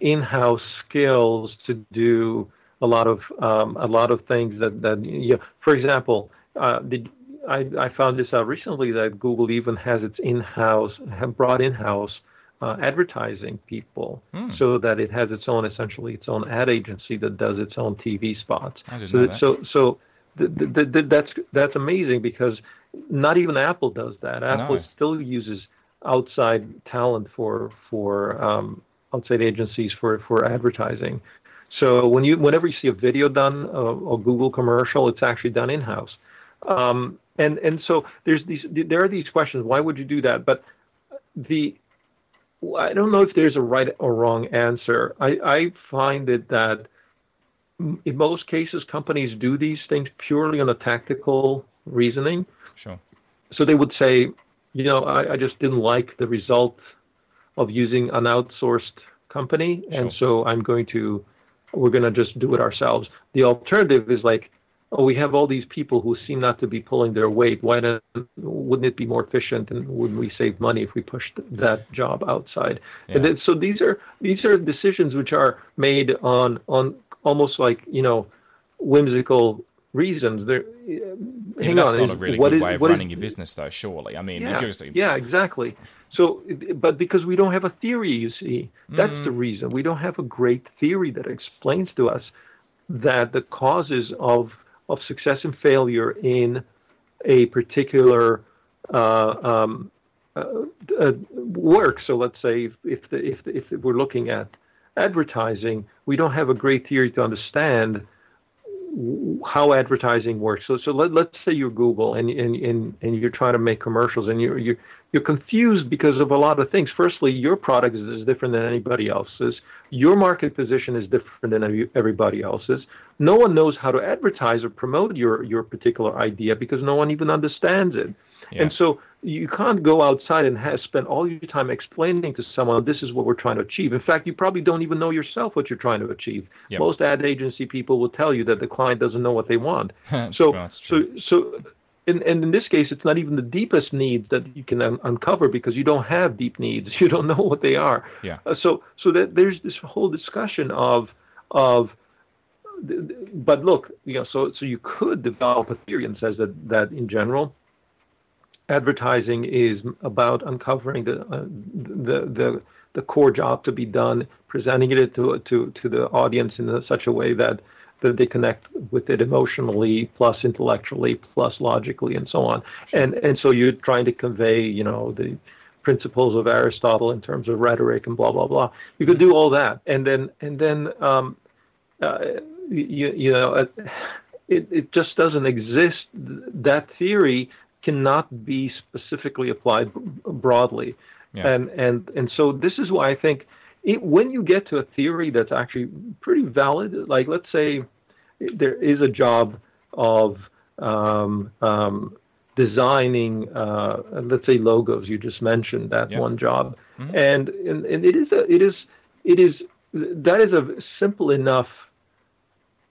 in-house skills to do a lot of things that you know. For example, I found this out recently that Google even has brought in-house advertising people, so that it has its own ad agency that does its own TV spots. I didn't know that. That's amazing, because not even Apple does that. Apple still uses outside talent for outside agencies for advertising. So whenever you see a video done, a Google commercial, it's actually done in-house. And so there are these questions. Why would you do that? But I don't know if there's a right or wrong answer. I find it that in most cases, companies do these things purely on a tactical reasoning. Sure. So they would say, I just didn't like the result of using an outsourced company, and so we're going to just do it ourselves. The alternative is like, we have all these people who seem not to be pulling their weight. Wouldn't it be more efficient, and wouldn't we save money if we pushed that job outside? Yeah. And then, so these are decisions which are made on almost like, whimsical reasons. That's not a really good way of running your business, though, surely. I mean, exactly. So, but because we don't have a theory, you see, that's the reason. We don't have a great theory that explains to us that the causes of success and failure in a particular work. So let's say if we're looking at advertising, we don't have a great theory to understand how advertising works. So let's say you're Google and you're trying to make commercials, and you're confused because of a lot of things. Firstly, your product is different than anybody else's. Your market position is different than everybody else's. No one knows how to advertise or promote your particular idea because no one even understands it. Yeah. And so you can't go outside and spend all your time explaining to someone, this is what we're trying to achieve. In fact, you probably don't even know yourself what you're trying to achieve. Yep. Most ad agency people will tell you that the client doesn't know what they want. And in this case, it's not even the deepest needs that you can uncover, because you don't have deep needs. You don't know what they are. Yeah. So that there's this whole discussion of. But look, so you could develop a theory that says that in general, advertising is about uncovering the core job to be done, presenting it to the audience in such a way that they connect with it emotionally, plus intellectually, plus logically, and so on. And so you're trying to convey, the principles of Aristotle in terms of rhetoric and blah blah blah. You could do all that, it just doesn't exist. That theory cannot be specifically applied broadly. Yeah. And so this is why I think when you get to a theory that's actually pretty valid, like let's say there is a job of designing, let's say logos, you just mentioned that one job. Mm-hmm. And that is a simple enough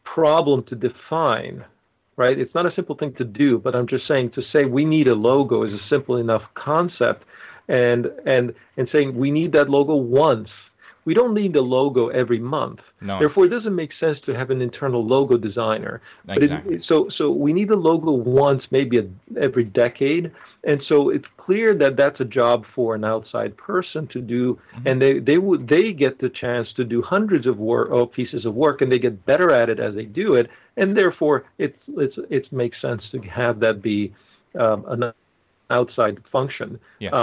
problem to define. Right? It's not a simple thing to do, but I'm just saying, to say we need a logo is a simple enough concept, and saying we need that logo once. We don't need a logo every month. No. Therefore, it doesn't make sense to have an internal logo designer. Exactly. But so we need a logo once, maybe every decade. And so it's clear that that's a job for an outside person to do, and they get the chance to do hundreds of pieces of work, and they get better at it as they do it, and therefore it makes sense to have that be an outside function. Yes.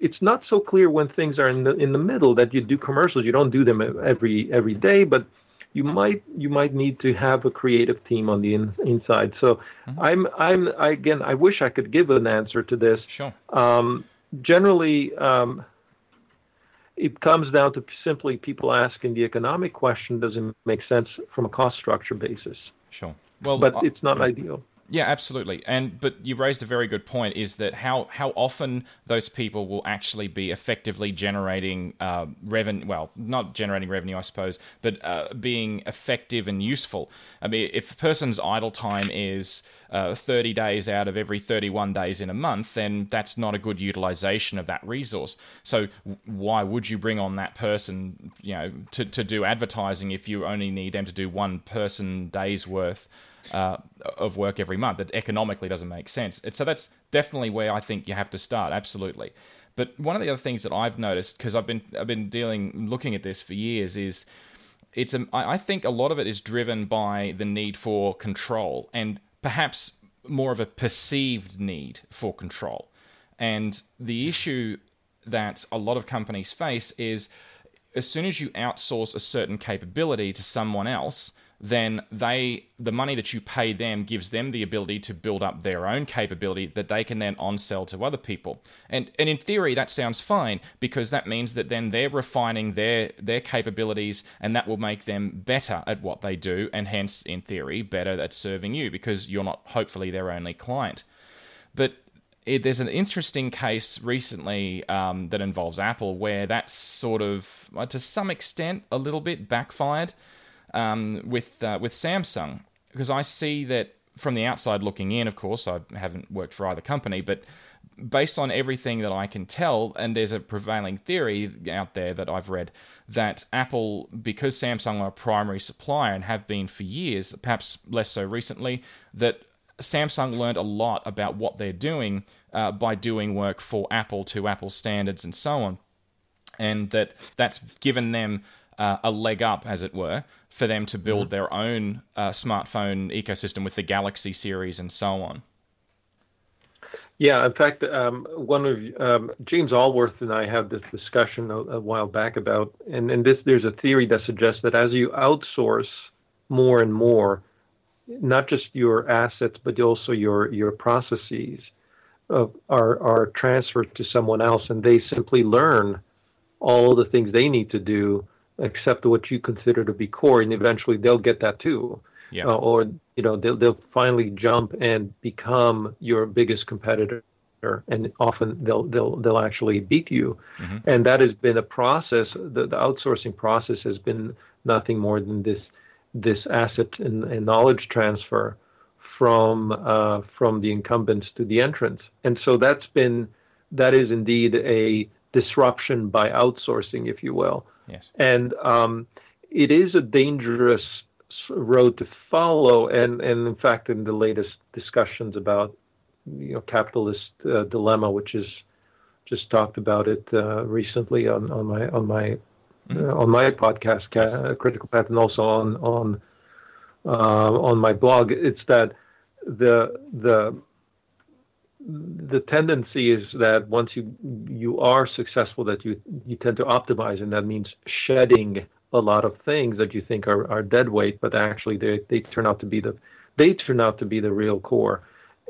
it's not so clear when things are in the middle that you do commercials. You don't do them every day, but you might need to have a creative team on the inside. So mm-hmm. I wish I could give an answer to this. Sure. Generally, it comes down to simply people asking the economic question, does it make sense from a cost structure basis? Sure. Well, but it's not ideal. Yeah, absolutely. But you've raised a very good point, is that how often those people will actually be effectively generating revenue, well, not generating revenue, I suppose, but being effective and useful. I mean, if a person's idle time is 30 days out of every 31 days in a month, then that's not a good utilization of that resource. So why would you bring on that person, to do advertising if you only need them to do one person day's worth of work every month? That economically doesn't make sense. So that's definitely where I think you have to start. Absolutely. But one of the other things that I've noticed, because I've been looking at this for years, is I think a lot of it is driven by the need for control, and perhaps more of a perceived need for control. And the issue that a lot of companies face is, as soon as you outsource a certain capability to someone else, then the money that you pay them gives them the ability to build up their own capability that they can then on-sell to other people. And in theory, that sounds fine, because that means that then they're refining their capabilities, and that will make them better at what they do, and hence, in theory, better at serving you, because you're not, hopefully, their only client. But there's an interesting case recently that involves Apple, where that sort of, to some extent, a little bit backfired with Samsung, because I see that from the outside looking in. Of course, I haven't worked for either company, but based on everything that I can tell, and there's a prevailing theory out there that I've read, that Apple, because Samsung are a primary supplier and have been for years, perhaps less so recently, that Samsung learned a lot about what they're doing by doing work for Apple to Apple standards and so on, and that's given them a leg up, as it were, for them to build their own smartphone ecosystem with the Galaxy series and so on. Yeah, in fact, one of James Allworth and I had this discussion a while back about, and there's a theory that suggests that as you outsource more and more, not just your assets, but also your processes are transferred to someone else, and they simply learn all the things they need to do, except what you consider to be core, and eventually they'll get that too. Yeah. They'll finally jump and become your biggest competitor, and often they'll actually beat you. Mm-hmm. And that has been a process. The outsourcing process has been nothing more than this asset and knowledge transfer from the incumbents to the entrants. And so that is indeed a disruption by outsourcing, if you will. Yes. And it is a dangerous road to follow. And in fact, in the latest discussions about capitalist dilemma, which is just talked about it recently on my podcast, yes, Critical Path, and also on my blog, it's that the tendency is that once you are successful, that you tend to optimize, and that means shedding a lot of things that you think are dead weight, but actually they turn out to be the real core.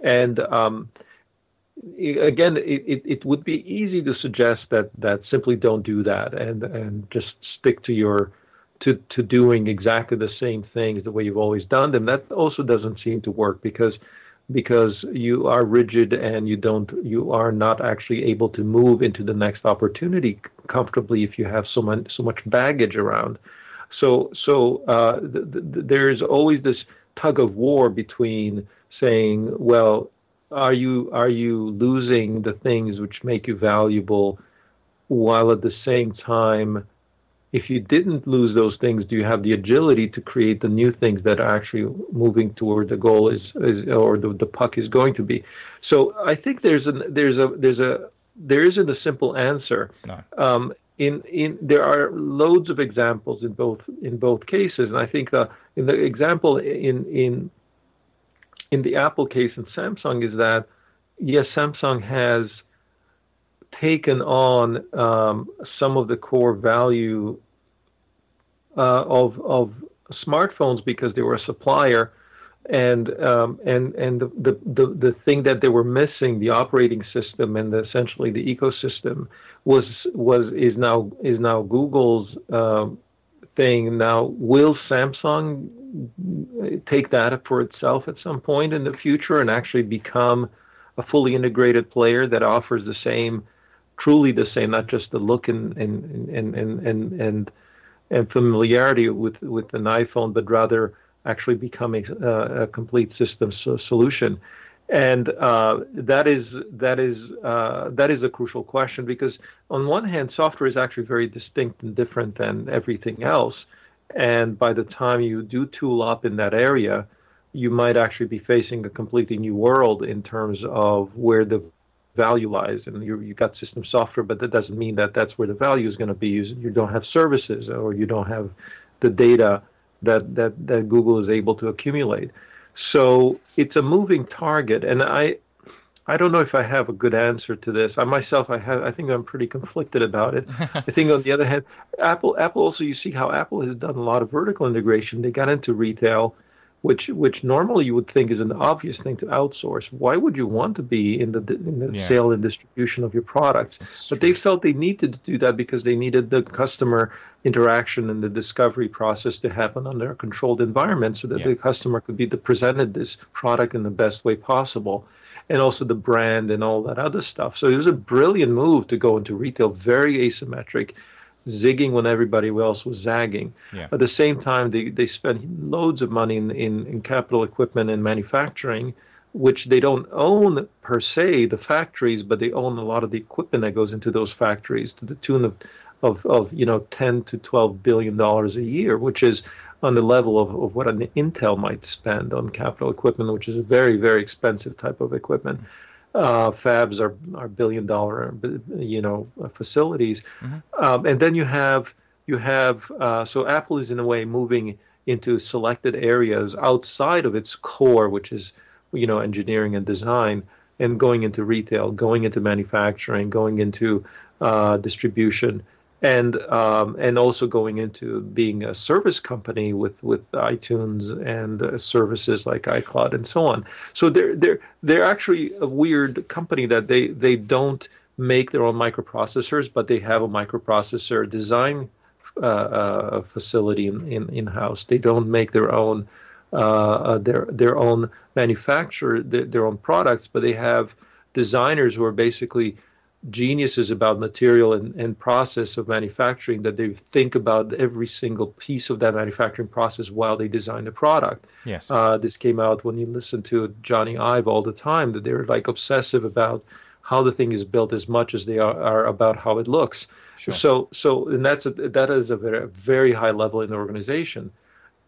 And again, it would be easy to suggest that simply don't do that, and just stick to your doing exactly the same things the way you've always done them. That also doesn't seem to work, because you are rigid and you are not actually able to move into the next opportunity comfortably if you have so much baggage around. So there is always this tug of war between saying, well, are you losing the things which make you valuable, while at the same time, if you didn't lose those things, do you have the agility to create the new things that are actually moving toward the goal or the puck is going to be? So I think there isn't a simple answer. No. There are loads of examples in both cases, and I think the example in the Apple case and Samsung is that yes, Samsung has taken on some of the core value of smartphones because they were a supplier, and the thing that they were missing, the operating system and essentially the ecosystem, is now Google's thing. Now, will Samsung take that up for itself at some point in the future and actually become a fully integrated player that offers the same, truly the same, not just the look and familiarity with an iPhone, but rather actually become a complete system solution? And that is a crucial question, because on one hand, software is actually very distinct and different than everything else. And by the time you do tool up in that area, you might actually be facing a completely new world in terms of where the value lies. And you've got system software, but that doesn't mean that that's where the value is going to be used. You don't have services, or you don't have the data that Google is able to accumulate. So it's a moving target, and I don't know if I have a good answer to this. I think I'm pretty conflicted about it. I think on the other hand, Apple also, you see how Apple has done a lot of vertical integration. They got into retail, which normally you would think is an obvious thing to outsource. Why would you want to be in the sale and distribution of your products? That's but true. They felt they needed to do that because they needed the customer interaction and the discovery process to happen under a controlled environment, so that the customer could be presented this product in the best way possible. And also the brand and all that other stuff. So it was a brilliant move to go into retail, very asymmetric, zigging when everybody else was zagging. Yeah. At the same time, they spent loads of money in capital equipment and manufacturing, which they don't own per se, the factories, but they own a lot of the equipment that goes into those factories to the tune of $10 to $12 billion a year, which is on the level of what an Intel might spend on capital equipment, which is a very, very expensive type of equipment. Fabs are billion-dollar, facilities. Mm-hmm. And then you have so Apple is in a way moving into selected areas outside of its core, which is, engineering and design, and going into retail, going into manufacturing, going into distribution, and also going into being a service company with iTunes and services like iCloud and so on. So they're actually a weird company that they don't make their own microprocessors, but they have a microprocessor design facility in-house. They don't make their own their own products, but they have designers who are basically geniuses about material and process of manufacturing, that they think about every single piece of that manufacturing process while they design the product. Yes. This came out when you listen to Johnny Ive all the time, that they're like obsessive about how the thing is built as much as they are about how it looks. Sure. So and that is a very, very high level in the organization.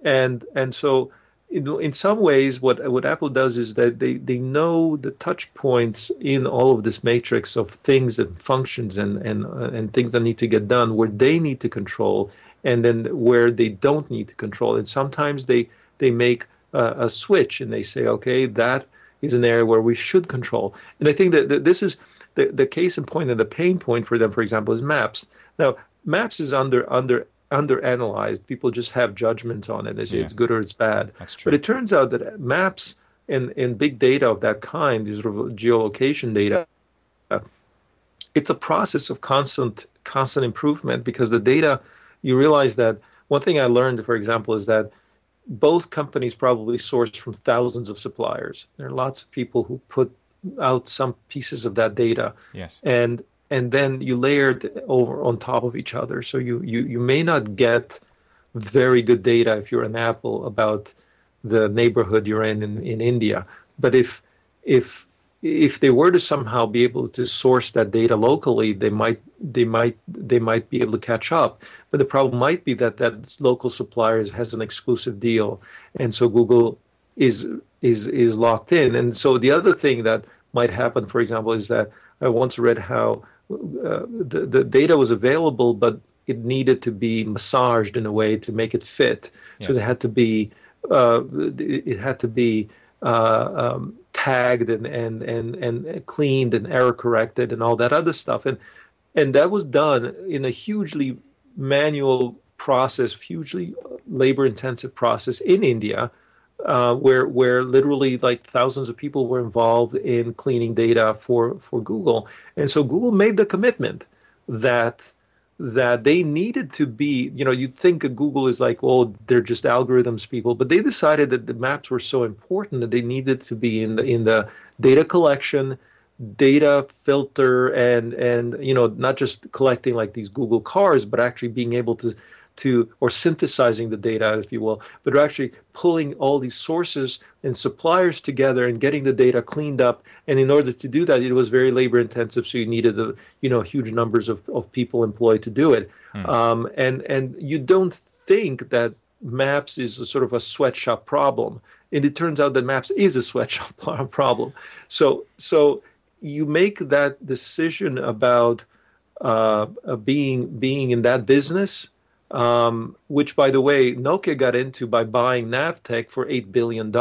And so in some ways, what Apple does is that they know the touch points in all of this matrix of things and functions and things that need to get done, where they need to control, and then where they don't need to control. And sometimes they make a switch and they say, okay, that is an area where we should control. And I think that this is the case in point, and the pain point for them, for example, is Maps. Now, Maps is underanalyzed. People just have judgments on it. They say it's good or it's bad. That's true. But it turns out that maps and big data of that kind, these sort of geolocation data, it's a process of constant improvement, because the data, you realize that one thing I learned, for example, is that both companies probably source from thousands of suppliers. There are lots of people who put out some pieces of that data. Yes. And then you layered over on top of each other. So you may not get very good data if you're an Apple about the neighborhood you're in India. But if they were to somehow be able to source that data locally, they might be able to catch up. But the problem might be that local supplier has an exclusive deal, and so Google is locked in. And so the other thing that might happen, for example, is that I once read how the data was available, but it needed to be massaged in a way to make it fit. Yes. So it had to be tagged and cleaned and error corrected and all that other stuff. And that was done in a hugely manual process, hugely labor-intensive process in India, where literally like thousands of people were involved in cleaning data for Google. And so Google made the commitment that they needed to be, you'd think of Google is like, oh, they're just algorithms people, but they decided that the maps were so important that they needed to be in the data collection, data filter, and not just collecting like these Google cars, but actually being able to or synthesizing the data, if you will, but actually pulling all these sources and suppliers together and getting the data cleaned up. And in order to do that, it was very labor intensive. So you needed huge numbers of people employed to do it. And you don't think that Maps is a sort of a sweatshop problem. And it turns out that Maps is a sweatshop problem. So you make that decision about being in that business, which, by the way, Nokia got into by buying Navteq for $8 billion.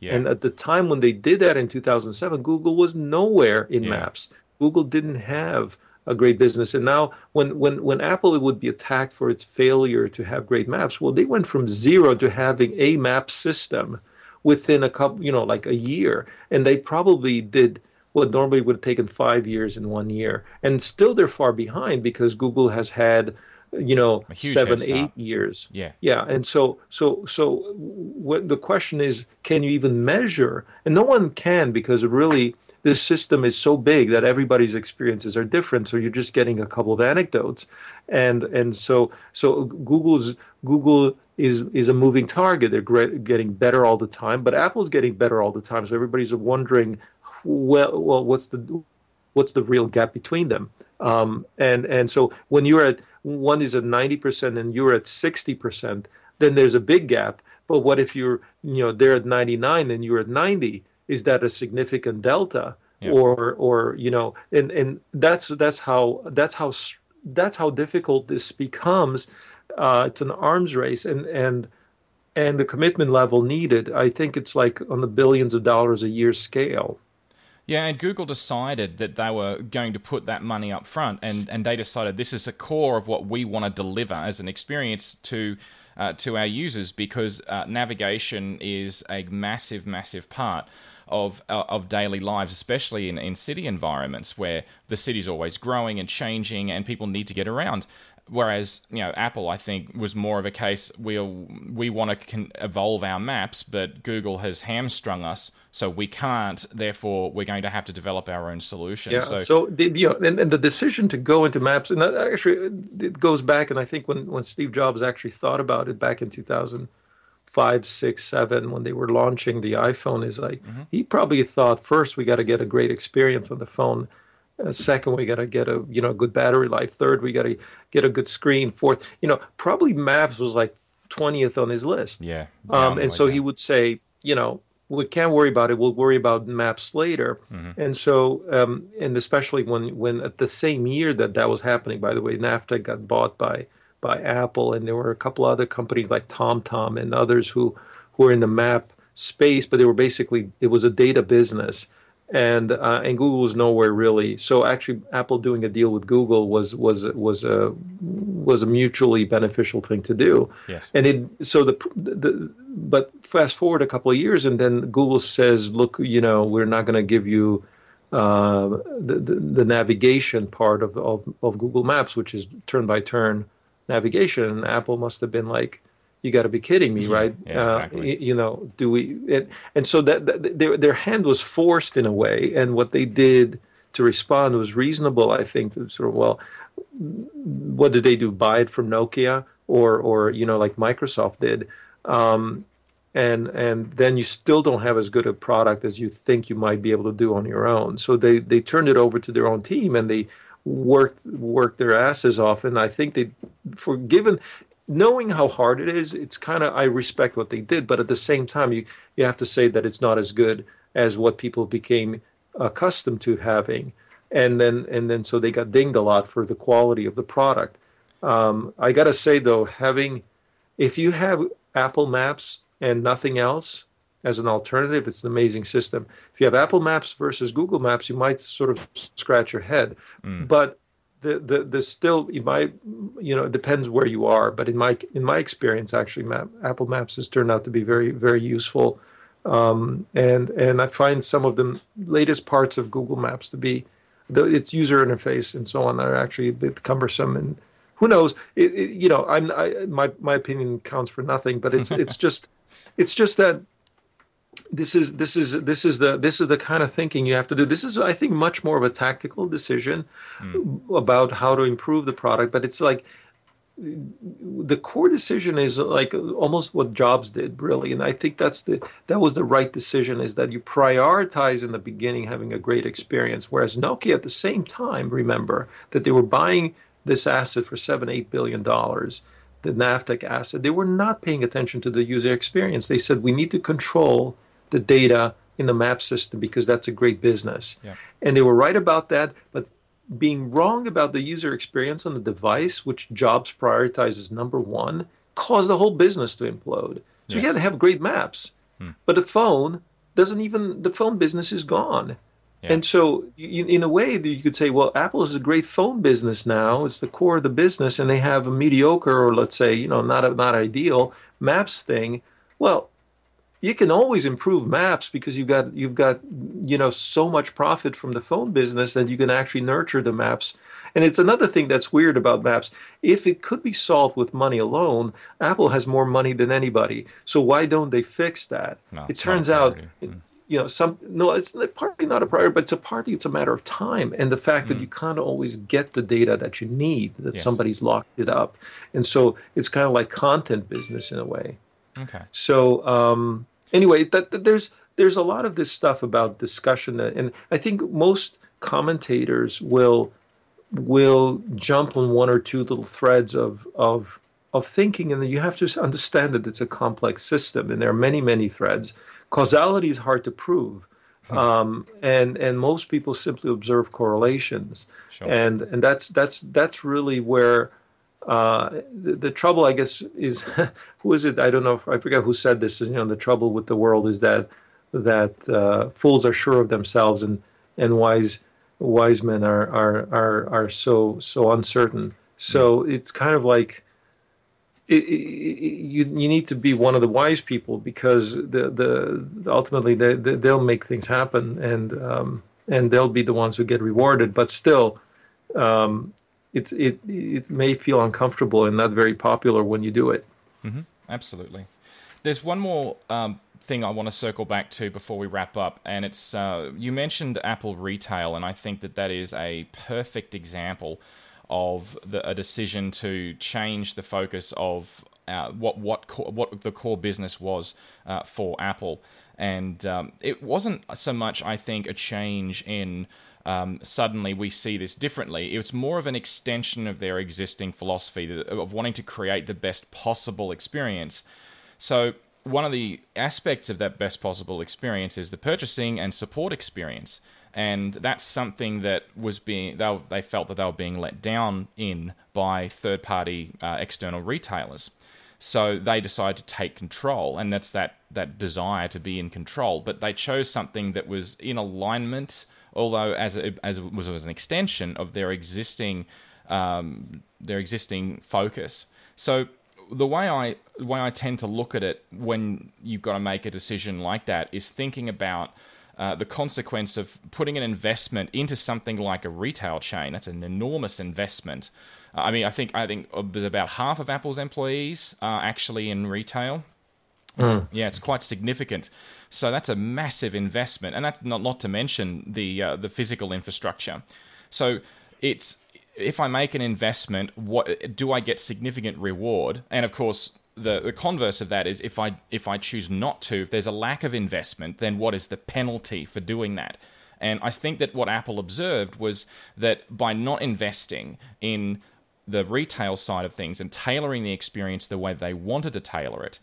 Yeah. And at the time when they did that in 2007, Google was nowhere in Maps. Google didn't have a great business. And now when Apple would be attacked for its failure to have great maps, well, they went from zero to having a map system within a couple, like a year. And they probably did what normally would have taken 5 years in 1 year. And still they're far behind because Google has had 7-8 years. And so what the question is, can you even measure? And no one can, because really this system is so big that everybody's experiences are different. So you're just getting a couple of anecdotes, and so Google is a moving target. They're getting better all the time, but Apple's getting better all the time. So everybody's wondering, well, what's the real gap between them? And so when you're at one is at 90% and you're at 60%, then there's a big gap. But what if you're they're at 99 and you're at 90? Is that a significant delta? Yeah. Or and that's how difficult this becomes. It's an arms race, and the commitment level needed, I think it's like on the billions of dollars a year scale. Yeah, and Google decided that they were going to put that money up front, and they decided this is the core of what we want to deliver as an experience to our users, because navigation is a massive, massive part of daily lives, especially in city environments where the city's always growing and changing, and people need to get around. Whereas, Apple, I think, was more of a case, we want to evolve our maps, but Google has hamstrung us, so we can't, therefore we're going to have to develop our own solution. Yeah, so the decision to go into maps, and that actually it goes back, and I think when Steve Jobs actually thought about it back in 2005, 6, 7, when they were launching the iPhone, is like, he probably thought, first, we got to get a great experience on the phone. Second, we got to get a good battery life. Third, we got to get a good screen. Fourth, probably Maps was like 20th on his list. Yeah. And like so that. He would say, we can't worry about it. We'll worry about Maps later. Mm-hmm. And so, and especially when at the same year that was happening, by the way, Navteq got bought by Apple, and there were a couple other companies like TomTom and others who were in the map space, but they were basically, it was a data business. And Google was nowhere really. So actually, Apple doing a deal with Google was a mutually beneficial thing to do. Yes. And but fast forward a couple of years, and then Google says, "Look, we're not going to give you the navigation part of Google Maps, which is turn-by-turn navigation." And Apple must have been like, "You got to be kidding me, right?" Yeah, exactly. Do we? And so that their hand was forced in a way, and what they did to respond was reasonable, I think. To sort of, what did they do? Buy it from Nokia, or like Microsoft did, and then you still don't have as good a product as you think you might be able to do on your own. So they turned it over to their own team, and they worked their asses off. And I think knowing how hard it is, it's kind of, I respect what they did, but at the same time, you have to say that it's not as good as what people became accustomed to having, and then so they got dinged a lot for the quality of the product. I gotta say though, if you have Apple Maps and nothing else, as an alternative. It's an amazing system. If you have Apple Maps versus Google Maps, you might sort of scratch your head. But the still, you might, you know, it depends where you are. But in my experience, actually, Apple Maps has turned out to be very, very useful. And I find some of the latest parts of Google Maps to be, its user interface and so on, are actually a bit cumbersome. And who knows? My opinion counts for nothing. But it's just that. This is the kind of thinking you have to do. This is, I think, much more of a tactical decision about how to improve the product. But it's like the core decision is like almost what Jobs did, really. And I think that was the right decision, is that you prioritize in the beginning having a great experience. Whereas Nokia, at the same time, remember that they were buying this asset for $7-8 billion. The Navteq asset, they were not paying attention to the user experience. They said, we need to control the data in the map system because that's a great business. Yeah. And they were right about that, but being wrong about the user experience on the device, which Jobs prioritizes number one, caused the whole business to implode. So you got to have great maps. But the phone business is gone. Yeah. And so in a way that you could say, well, Apple is a great phone business now. It's the core of the business, and they have a mediocre, or let's say, not ideal maps thing. Well, you can always improve maps because you've got so much profit from the phone business that you can actually nurture the maps. And it's another thing that's weird about maps. If it could be solved with money alone, Apple has more money than anybody. So why don't they fix that? No, it turns out... it's partly not a priority, but it's a matter of time, and the fact that you can't always get the data that you need, that somebody's locked it up, and so it's kind of like content business in a way. Okay. So anyway, that there's a lot of this stuff about discussion, and I think most commentators will jump on one or two little threads of thinking, and then you have to understand that it's a complex system, and there are many, many threads. Causality is hard to prove, and most people simply observe correlations, and that's really where the trouble, I guess, is. Who is it? I don't know. I forget who said this. The trouble with the world is that fools are sure of themselves, and wise men are so uncertain. So it's kind of like. You need to be one of the wise people, because ultimately they'll make things happen, and they'll be the ones who get rewarded. But still, it may feel uncomfortable and not very popular when you do it. Mm-hmm. Absolutely. There's one more thing I want to circle back to before we wrap up, and it's you mentioned Apple Retail, and I think that is a perfect example of a decision to change the focus of what the core business was for Apple. And it wasn't so much, I think, a change in suddenly we see this differently. It's more of an extension of their existing philosophy of wanting to create the best possible experience. So one of the aspects of that best possible experience is the purchasing and support experience. And that's something that they felt that they were being let down in by third-party external retailers. So they decided to take control, and that's that desire to be in control. But they chose something that was in alignment, although as it was an extension of their existing focus. So the way I tend to look at it when you've got to make a decision like that is thinking about. The consequence of putting an investment into something like a retail chain. That's an enormous investment. I think there's about half of Apple's employees are actually in retail. It's quite significant. So that's a massive investment, and that's not to mention the physical infrastructure. So it's, if I make an investment, what do I get significant reward? And of course, the converse of that is if I choose not to, if there's a lack of investment, then what is the penalty for doing that? And I think that what Apple observed was that by not investing in the retail side of things and tailoring the experience the way they wanted to tailor it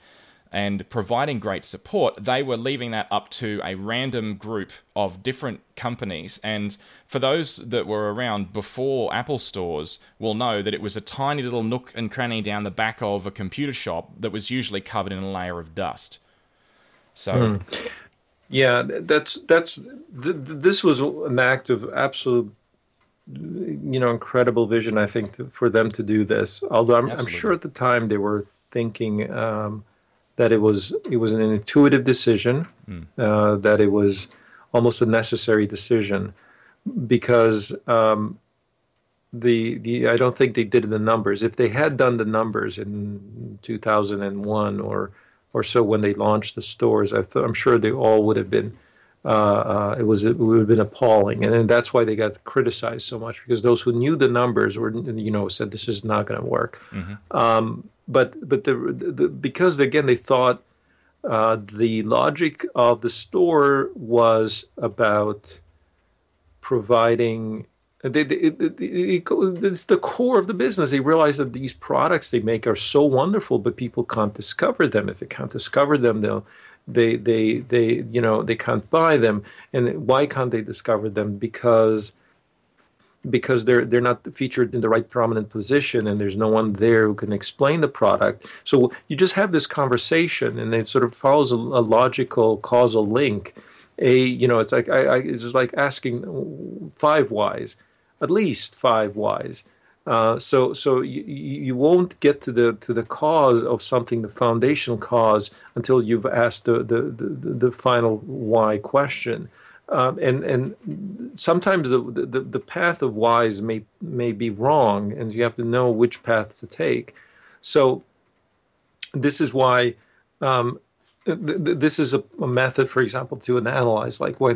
and providing great support, they were leaving that up to a random group of different companies. And for those that were around before Apple stores will know that it was a tiny little nook and cranny down the back of a computer shop that was usually covered in a layer of dust. So, yeah, this was an act of absolute, incredible vision, I think, for them to do this. Although I'm sure at the time they were thinking that it was an intuitive decision, that it was almost a necessary decision, because the I don't think they did the numbers. If they had done the numbers in 2001 or so when they launched the stores, I'm sure they all would have been. It would have been appalling, and then that's why they got criticized so much, because those who knew the numbers were, said this is not going to work. But because again they thought the logic of the store was about providing. It's the core of the business. They realize that these products they make are so wonderful, but people can't discover them. If they can't discover them, they can't buy them. And why can't they discover them? Because they're not featured in the right prominent position, and there's no one there who can explain the product. So you just have this conversation, and it sort of follows a logical causal link. It's like it's just like asking 5 whys, at least 5 whys. So you won't get to the cause of something, the foundational cause, until you've asked the final why question. And sometimes the path of whys may be wrong, and you have to know which path to take. So this is why. This is a method, for example, to analyze. Like, why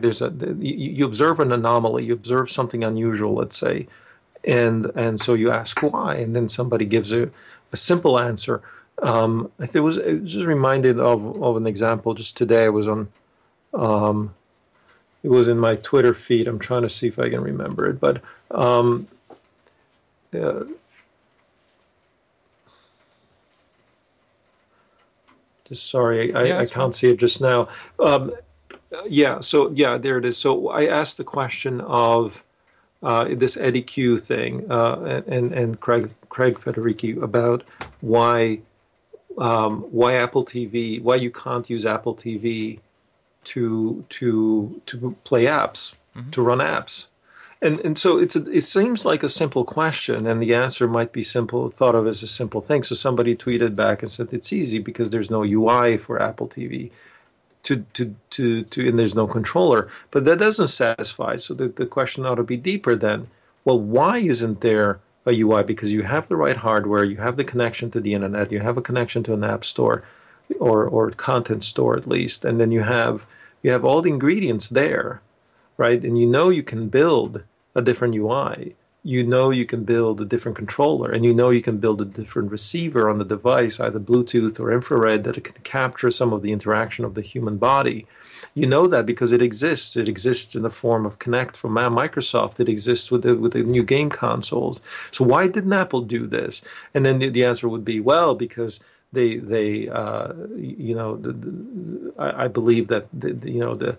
you observe an anomaly, you observe something unusual, let's say, and so you ask why, and then somebody gives a simple answer. I was just reminded of an example just today. I was on, it was in my Twitter feed. I'm trying to see if I can remember it, but. Sorry, I can't see it just now. There it is. So I asked the question of this Eddie Q thing and Craig Federici about why Apple TV, why you can't use Apple TV to play apps, to run apps. And so it seems like a simple question, and the answer might be simple, thought of as a simple thing. So somebody tweeted back and said it's easy because there's no UI for Apple TV, and there's no controller. But that doesn't satisfy. So the question ought to be deeper then. Well, why isn't there a UI? Because you have the right hardware, you have the connection to the internet, you have a connection to an app store, or content store at least, and then you have all the ingredients there, right? And you can build a different UI, you can build a different controller, and you can build a different receiver on the device, either Bluetooth or infrared, that it can capture some of the interaction of the human body. That because it exists. It exists in the form of Kinect from Microsoft. It exists with the new game consoles. So why didn't Apple do this? And then the answer would be, well, because I believe that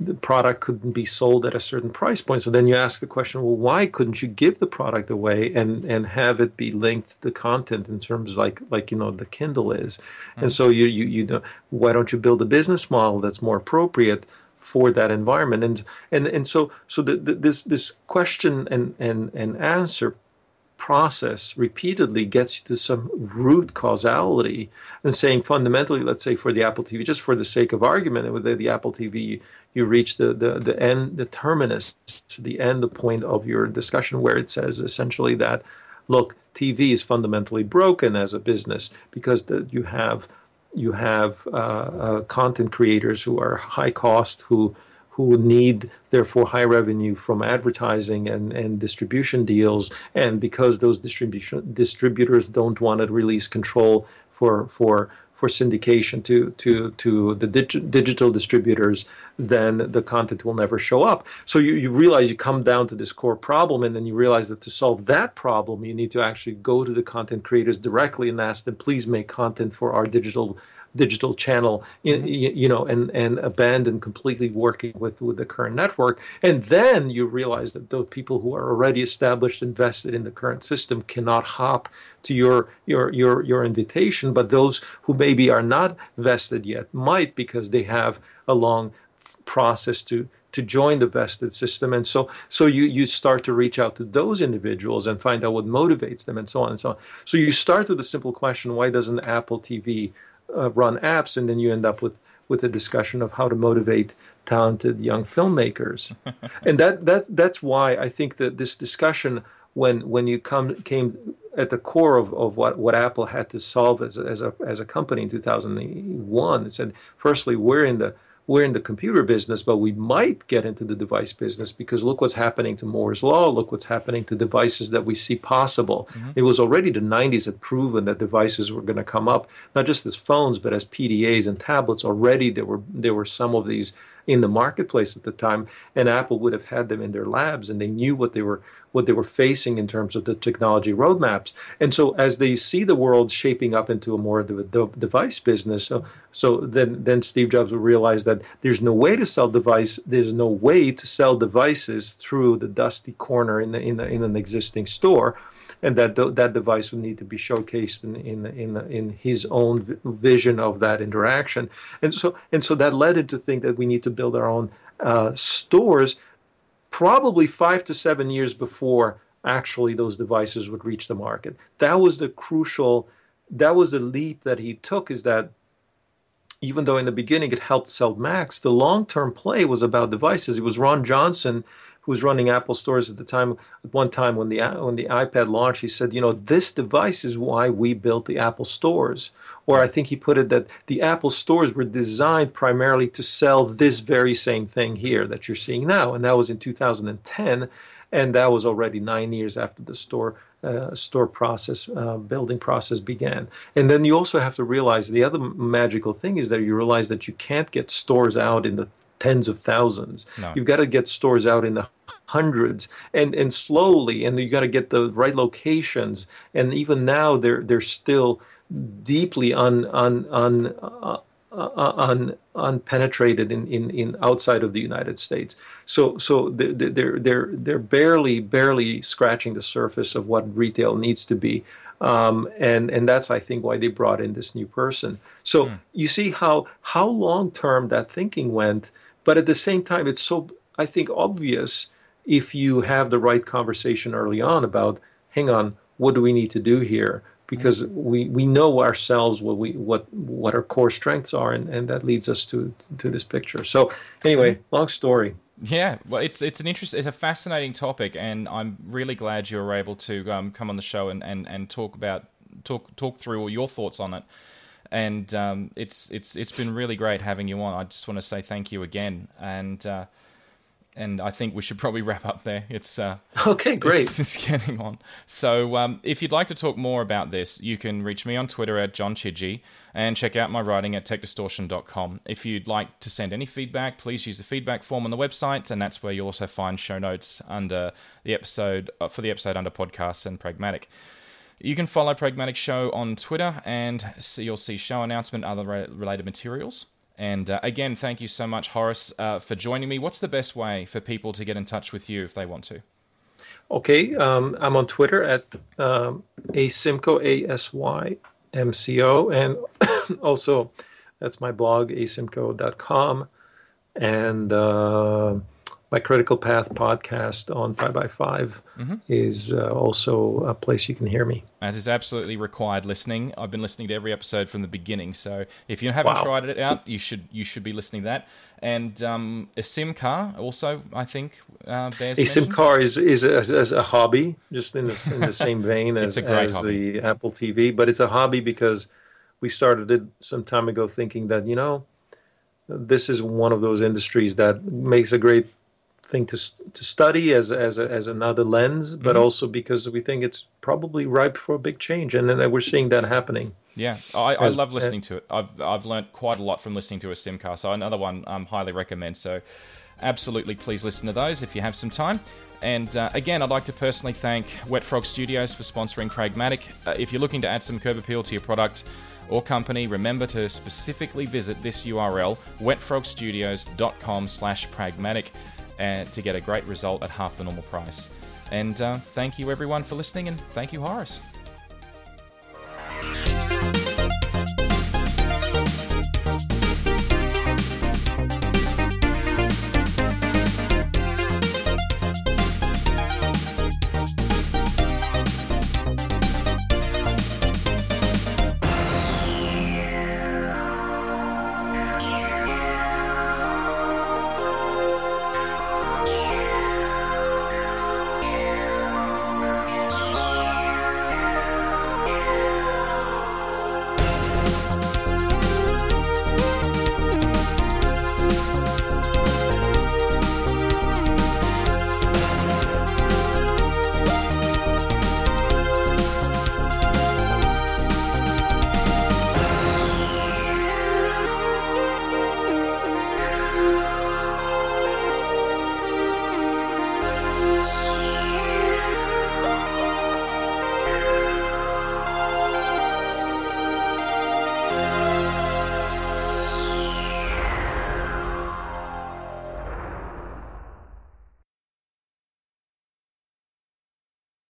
the product couldn't be sold at a certain price point. So then you ask the question, well, why couldn't you give the product away and have it be linked to content in terms like the Kindle is? Mm-hmm. And so you why don't you build a business model that's more appropriate for that environment? And so this question and answer process repeatedly gets you to some root causality, and saying fundamentally, let's say for the Apple TV, just for the sake of argument, with the Apple TV, you reach the end, the terminus, the end, the point of your discussion, where it says essentially that, look, TV is fundamentally broken as a business because you have content creators who are high cost, who need, therefore, high revenue from advertising and distribution deals. And because those distributors don't want to release control for syndication to the digital distributors, then the content will never show up. So you realize you come down to this core problem, and then you realize that to solve that problem, you need to actually go to the content creators directly and ask them, please make content for our digital digital channel, and abandon completely working with the current network. And then you realize that the people who are already established, invested in the current system, cannot hop to your invitation. But those who maybe are not vested yet might, because they have a long process to join the vested system. And so you start to reach out to those individuals and find out what motivates them, and so on and so on. So you start with the simple question, why doesn't Apple TV run apps? And then you end up with a discussion of how to motivate talented young filmmakers. And that's why I think that this discussion, when you came at the core of what Apple had to solve as a company in 2001, it said, firstly, we're in the computer business, but we might get into the device business, because look what's happening to Moore's Law, look what's happening to devices that we see possible. Mm-hmm. It was already the 90s had proven that devices were going to come up, not just as phones, but as PDAs and tablets. Already there were some of these in the marketplace at the time, and Apple would have had them in their labs, and they knew what they were facing in terms of the technology roadmaps. And so as they see the world shaping up into a more device business, so then Steve Jobs will realize that there's no way to sell devices through the dusty corner in an existing store, and that device would need to be showcased in his own vision of that interaction. And so that led him to think that we need to build our own stores, probably 5 to 7 years before actually those devices would reach the market. That was the leap that he took, is that even though in the beginning it helped sell Macs, the long-term play was about devices. It was Ron Johnson who was running Apple stores at the time. At one time when the iPad launched, he said, this device is why we built the Apple stores. Or I think he put it that the Apple stores were designed primarily to sell this very same thing here that you're seeing now. And that was in 2010, and that was already 9 years after the building process began. And then you also have to realize the other magical thing is that you realize that you can't get stores out in the tens of thousands. No. You've got to get stores out in the hundreds, and slowly, and you got to get the right locations. And even now, they're still deeply unpenetrated in outside of the United States. So they're barely scratching the surface of what retail needs to be, and that's, I think, why they brought in this new person. So you see how long term that thinking went, but at the same time, it's so, I think, obvious if you have the right conversation early on about, hang on, what do we need to do here? Because we know ourselves what our core strengths are, and that leads us to this picture. So anyway, long story. Yeah, well, it's a fascinating topic, and I'm really glad you were able to come on the show and talk through all your thoughts on it. And it's been really great having you on. I just want to say thank you again, and I think we should probably wrap up there. It's okay, great. It's getting on. So if you'd like to talk more about this, you can reach me on Twitter at John Chidgey, and check out my writing at techdistortion.com. If you'd like to send any feedback, please use the feedback form on the website, and that's where you'll also find show notes under the episode under podcasts and Pragmatic. You can follow Pragmatic Show on Twitter, and you'll see show announcement, other related materials. And again, thank you so much, Horace, for joining me. What's the best way for people to get in touch with you if they want to? Okay, I'm on Twitter at Asymco, ASYMCO, and also that's my blog, asymco.com, and my Critical Path podcast on 5x5 is also a place you can hear me. That is absolutely required listening. I've been listening to every episode from the beginning, so if you haven't tried it out, you should be listening to that. And Asymco also, I think, bears mention. Asymco is a hobby, just in the same vein as the Apple TV, but it's a hobby because we started it some time ago thinking that, this is one of those industries that makes a great thing to study as another lens, but also because we think it's probably ripe for a big change, and then we're seeing that happening. Yeah, I love listening to it. I've learned quite a lot from listening to Asymco, so another one I highly recommend. So absolutely, please listen to those if you have some time. And again, I'd like to personally thank Wet Frog Studios for sponsoring Pragmatic. If you're looking to add some curb appeal to your product, or company, remember to specifically visit this URL, wetfrogstudios.com/pragmatic, to get a great result at half the normal price. And thank you everyone for listening, and thank you, Horace.